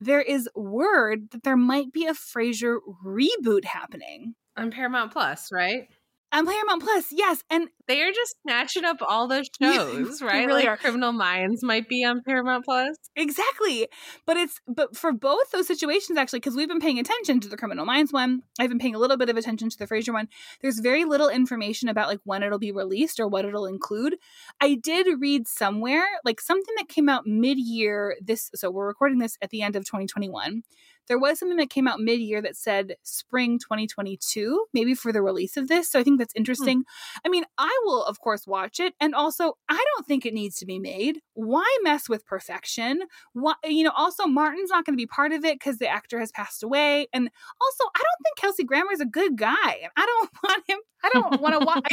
There is word that there might be a Frasier reboot happening on Paramount Plus, right? On Paramount Plus, yes. And they are just snatching up all those shows, right? They really like are. Criminal Minds might be on Paramount Plus. Exactly. But for both those situations, actually, because we've been paying attention to the Criminal Minds one. I've been paying a little bit of attention to the Frasier one. There's very little information about like when it'll be released or what it'll include. I did read somewhere, like something that came out mid-year this, so we're recording this at the end of 2021. There was something that came out mid-year that said spring 2022, maybe for the release of this. So I think that's interesting. I mean, I will, of course, watch it. And also, I don't think it needs to be made. Why mess with perfection? Why, you know, also, Martin's not going to be part of it because the actor has passed away. And also, I don't think Kelsey Grammer is a good guy. I don't want him. I don't want to watch.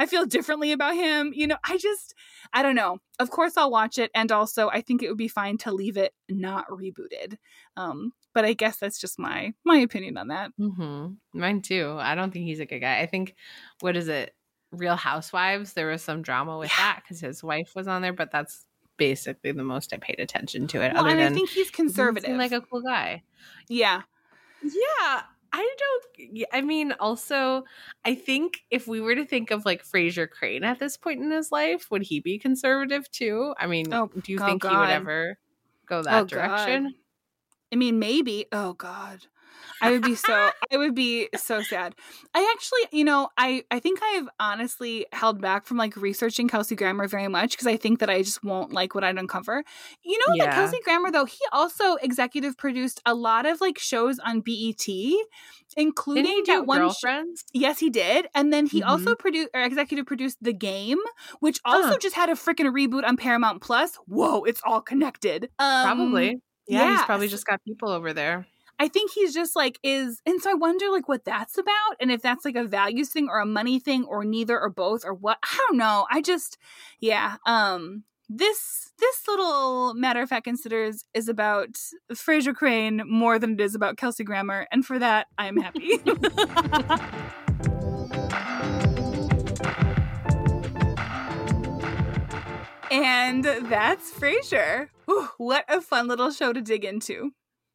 I feel differently about him. You know, I don't know. Of course, I'll watch it. And also, I think it would be fine to leave it not rebooted. But I guess that's just my opinion on that. Mm-hmm. Mine too. I don't think he's a good guy. I think, what is it? Real Housewives. There was some drama with that because his wife was on there, but that's basically the most I paid attention to it. Well, other than I think he's conservative, like a cool guy. Yeah. Yeah. Also, I think if we were to think of like Frasier Crane at this point in his life, would he be conservative too? I mean, do you think he would ever go that direction? God. I mean, maybe. Oh, God. I would be so sad. I actually, you know, I think I've honestly held back from like researching Kelsey Grammer very much because I think that I just won't like what I'd uncover. You know, that Kelsey Grammer, though, he also executive produced a lot of like shows on BET, including that one. Yes, he did. And then he also executive produced The Game, which also just had a freaking reboot on Paramount Plus. Whoa, it's all connected. Probably. Yeah, he's probably just got people over there. I think he's just like and so I wonder like what that's about and if that's like a values thing or a money thing or neither or both or what. I don't know. This little Matter of Fact Considers is about Frasier Crane more than it is about Kelsey Grammer, and for that I'm happy. And that's Frasier. Ooh, what a fun little show to dig into.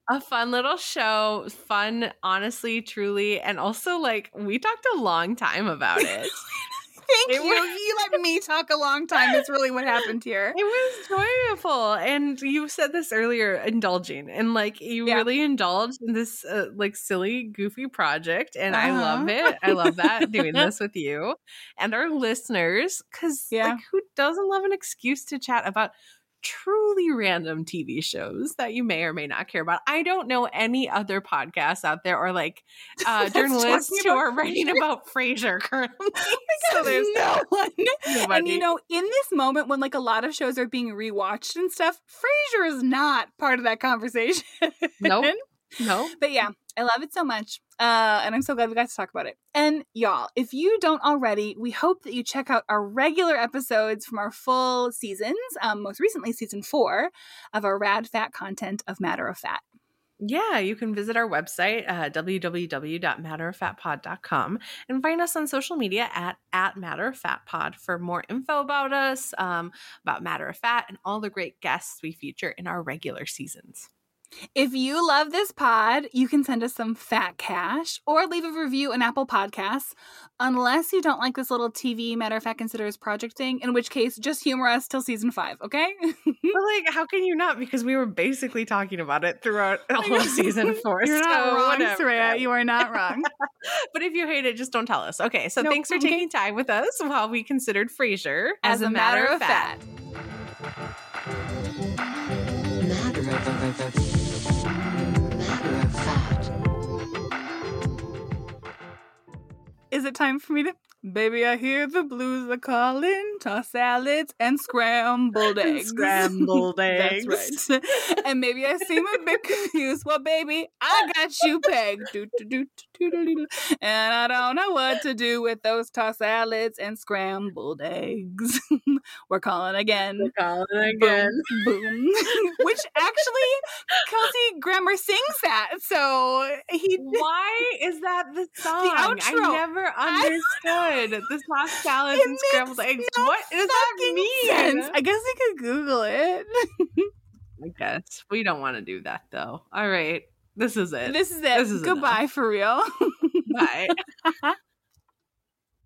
A fun little show. Fun, honestly, truly. And also, like, we talked a long time about it. Thank you. You let me talk a long time. That's really what happened here. It was joyful. And you said this earlier, indulging. And, like, you really indulged in this, like, silly, goofy project. And I love it. I love that, doing this with you and our listeners. Because, like, who doesn't love an excuse to chat about truly random TV shows that you may or may not care about? I don't know any other podcasts out there or like journalists who are writing about Frasier currently. So there's no one. Nobody. And you know, in this moment when like a lot of shows are being rewatched and stuff, Frasier is not part of that conversation. Nope. No. But yeah, I love it so much. And I'm so glad we got to talk about it. And y'all, if you don't already, we hope that you check out our regular episodes from our full seasons, most recently season 4 of our rad fat content of Matter of Fat. Yeah, you can visit our website, www.matteroffatpod.com, and find us on social media at Matter of Fat Pod for more info about us, about Matter of Fat, and all the great guests we feature in our regular seasons. If you love this pod, you can send us some fat cash or leave a review on Apple Podcasts, unless you don't like this little TV Matter of Fact Considers Project thing, in which case just humor us till season 5, okay? But like, how can you not? Because we were basically talking about it throughout all of season 4. You're not wrong, whatever. Saraya. You are not wrong. But if you hate it, just don't tell us. Okay, so thanks for taking time with us while we considered Frasier as a matter of fact. Is it time for me to... Baby, I hear the blues are calling, toss salads and scrambled eggs. Scrambled eggs. That's right. And maybe I seem a bit confused. Well, baby, I got you pegged. And I don't know what to do with those toss salads and scrambled eggs. We're calling again. We're calling again. Boom. Which actually, Kelsey Grammer sings that. So he... Why is that the song? The outro. I never understood. The sauce salads and scrambled eggs. No, what does that mean? Sense. I guess I could Google it. I guess. We don't want to do that, though. All right. This is it. Goodbye, enough. For real. Bye.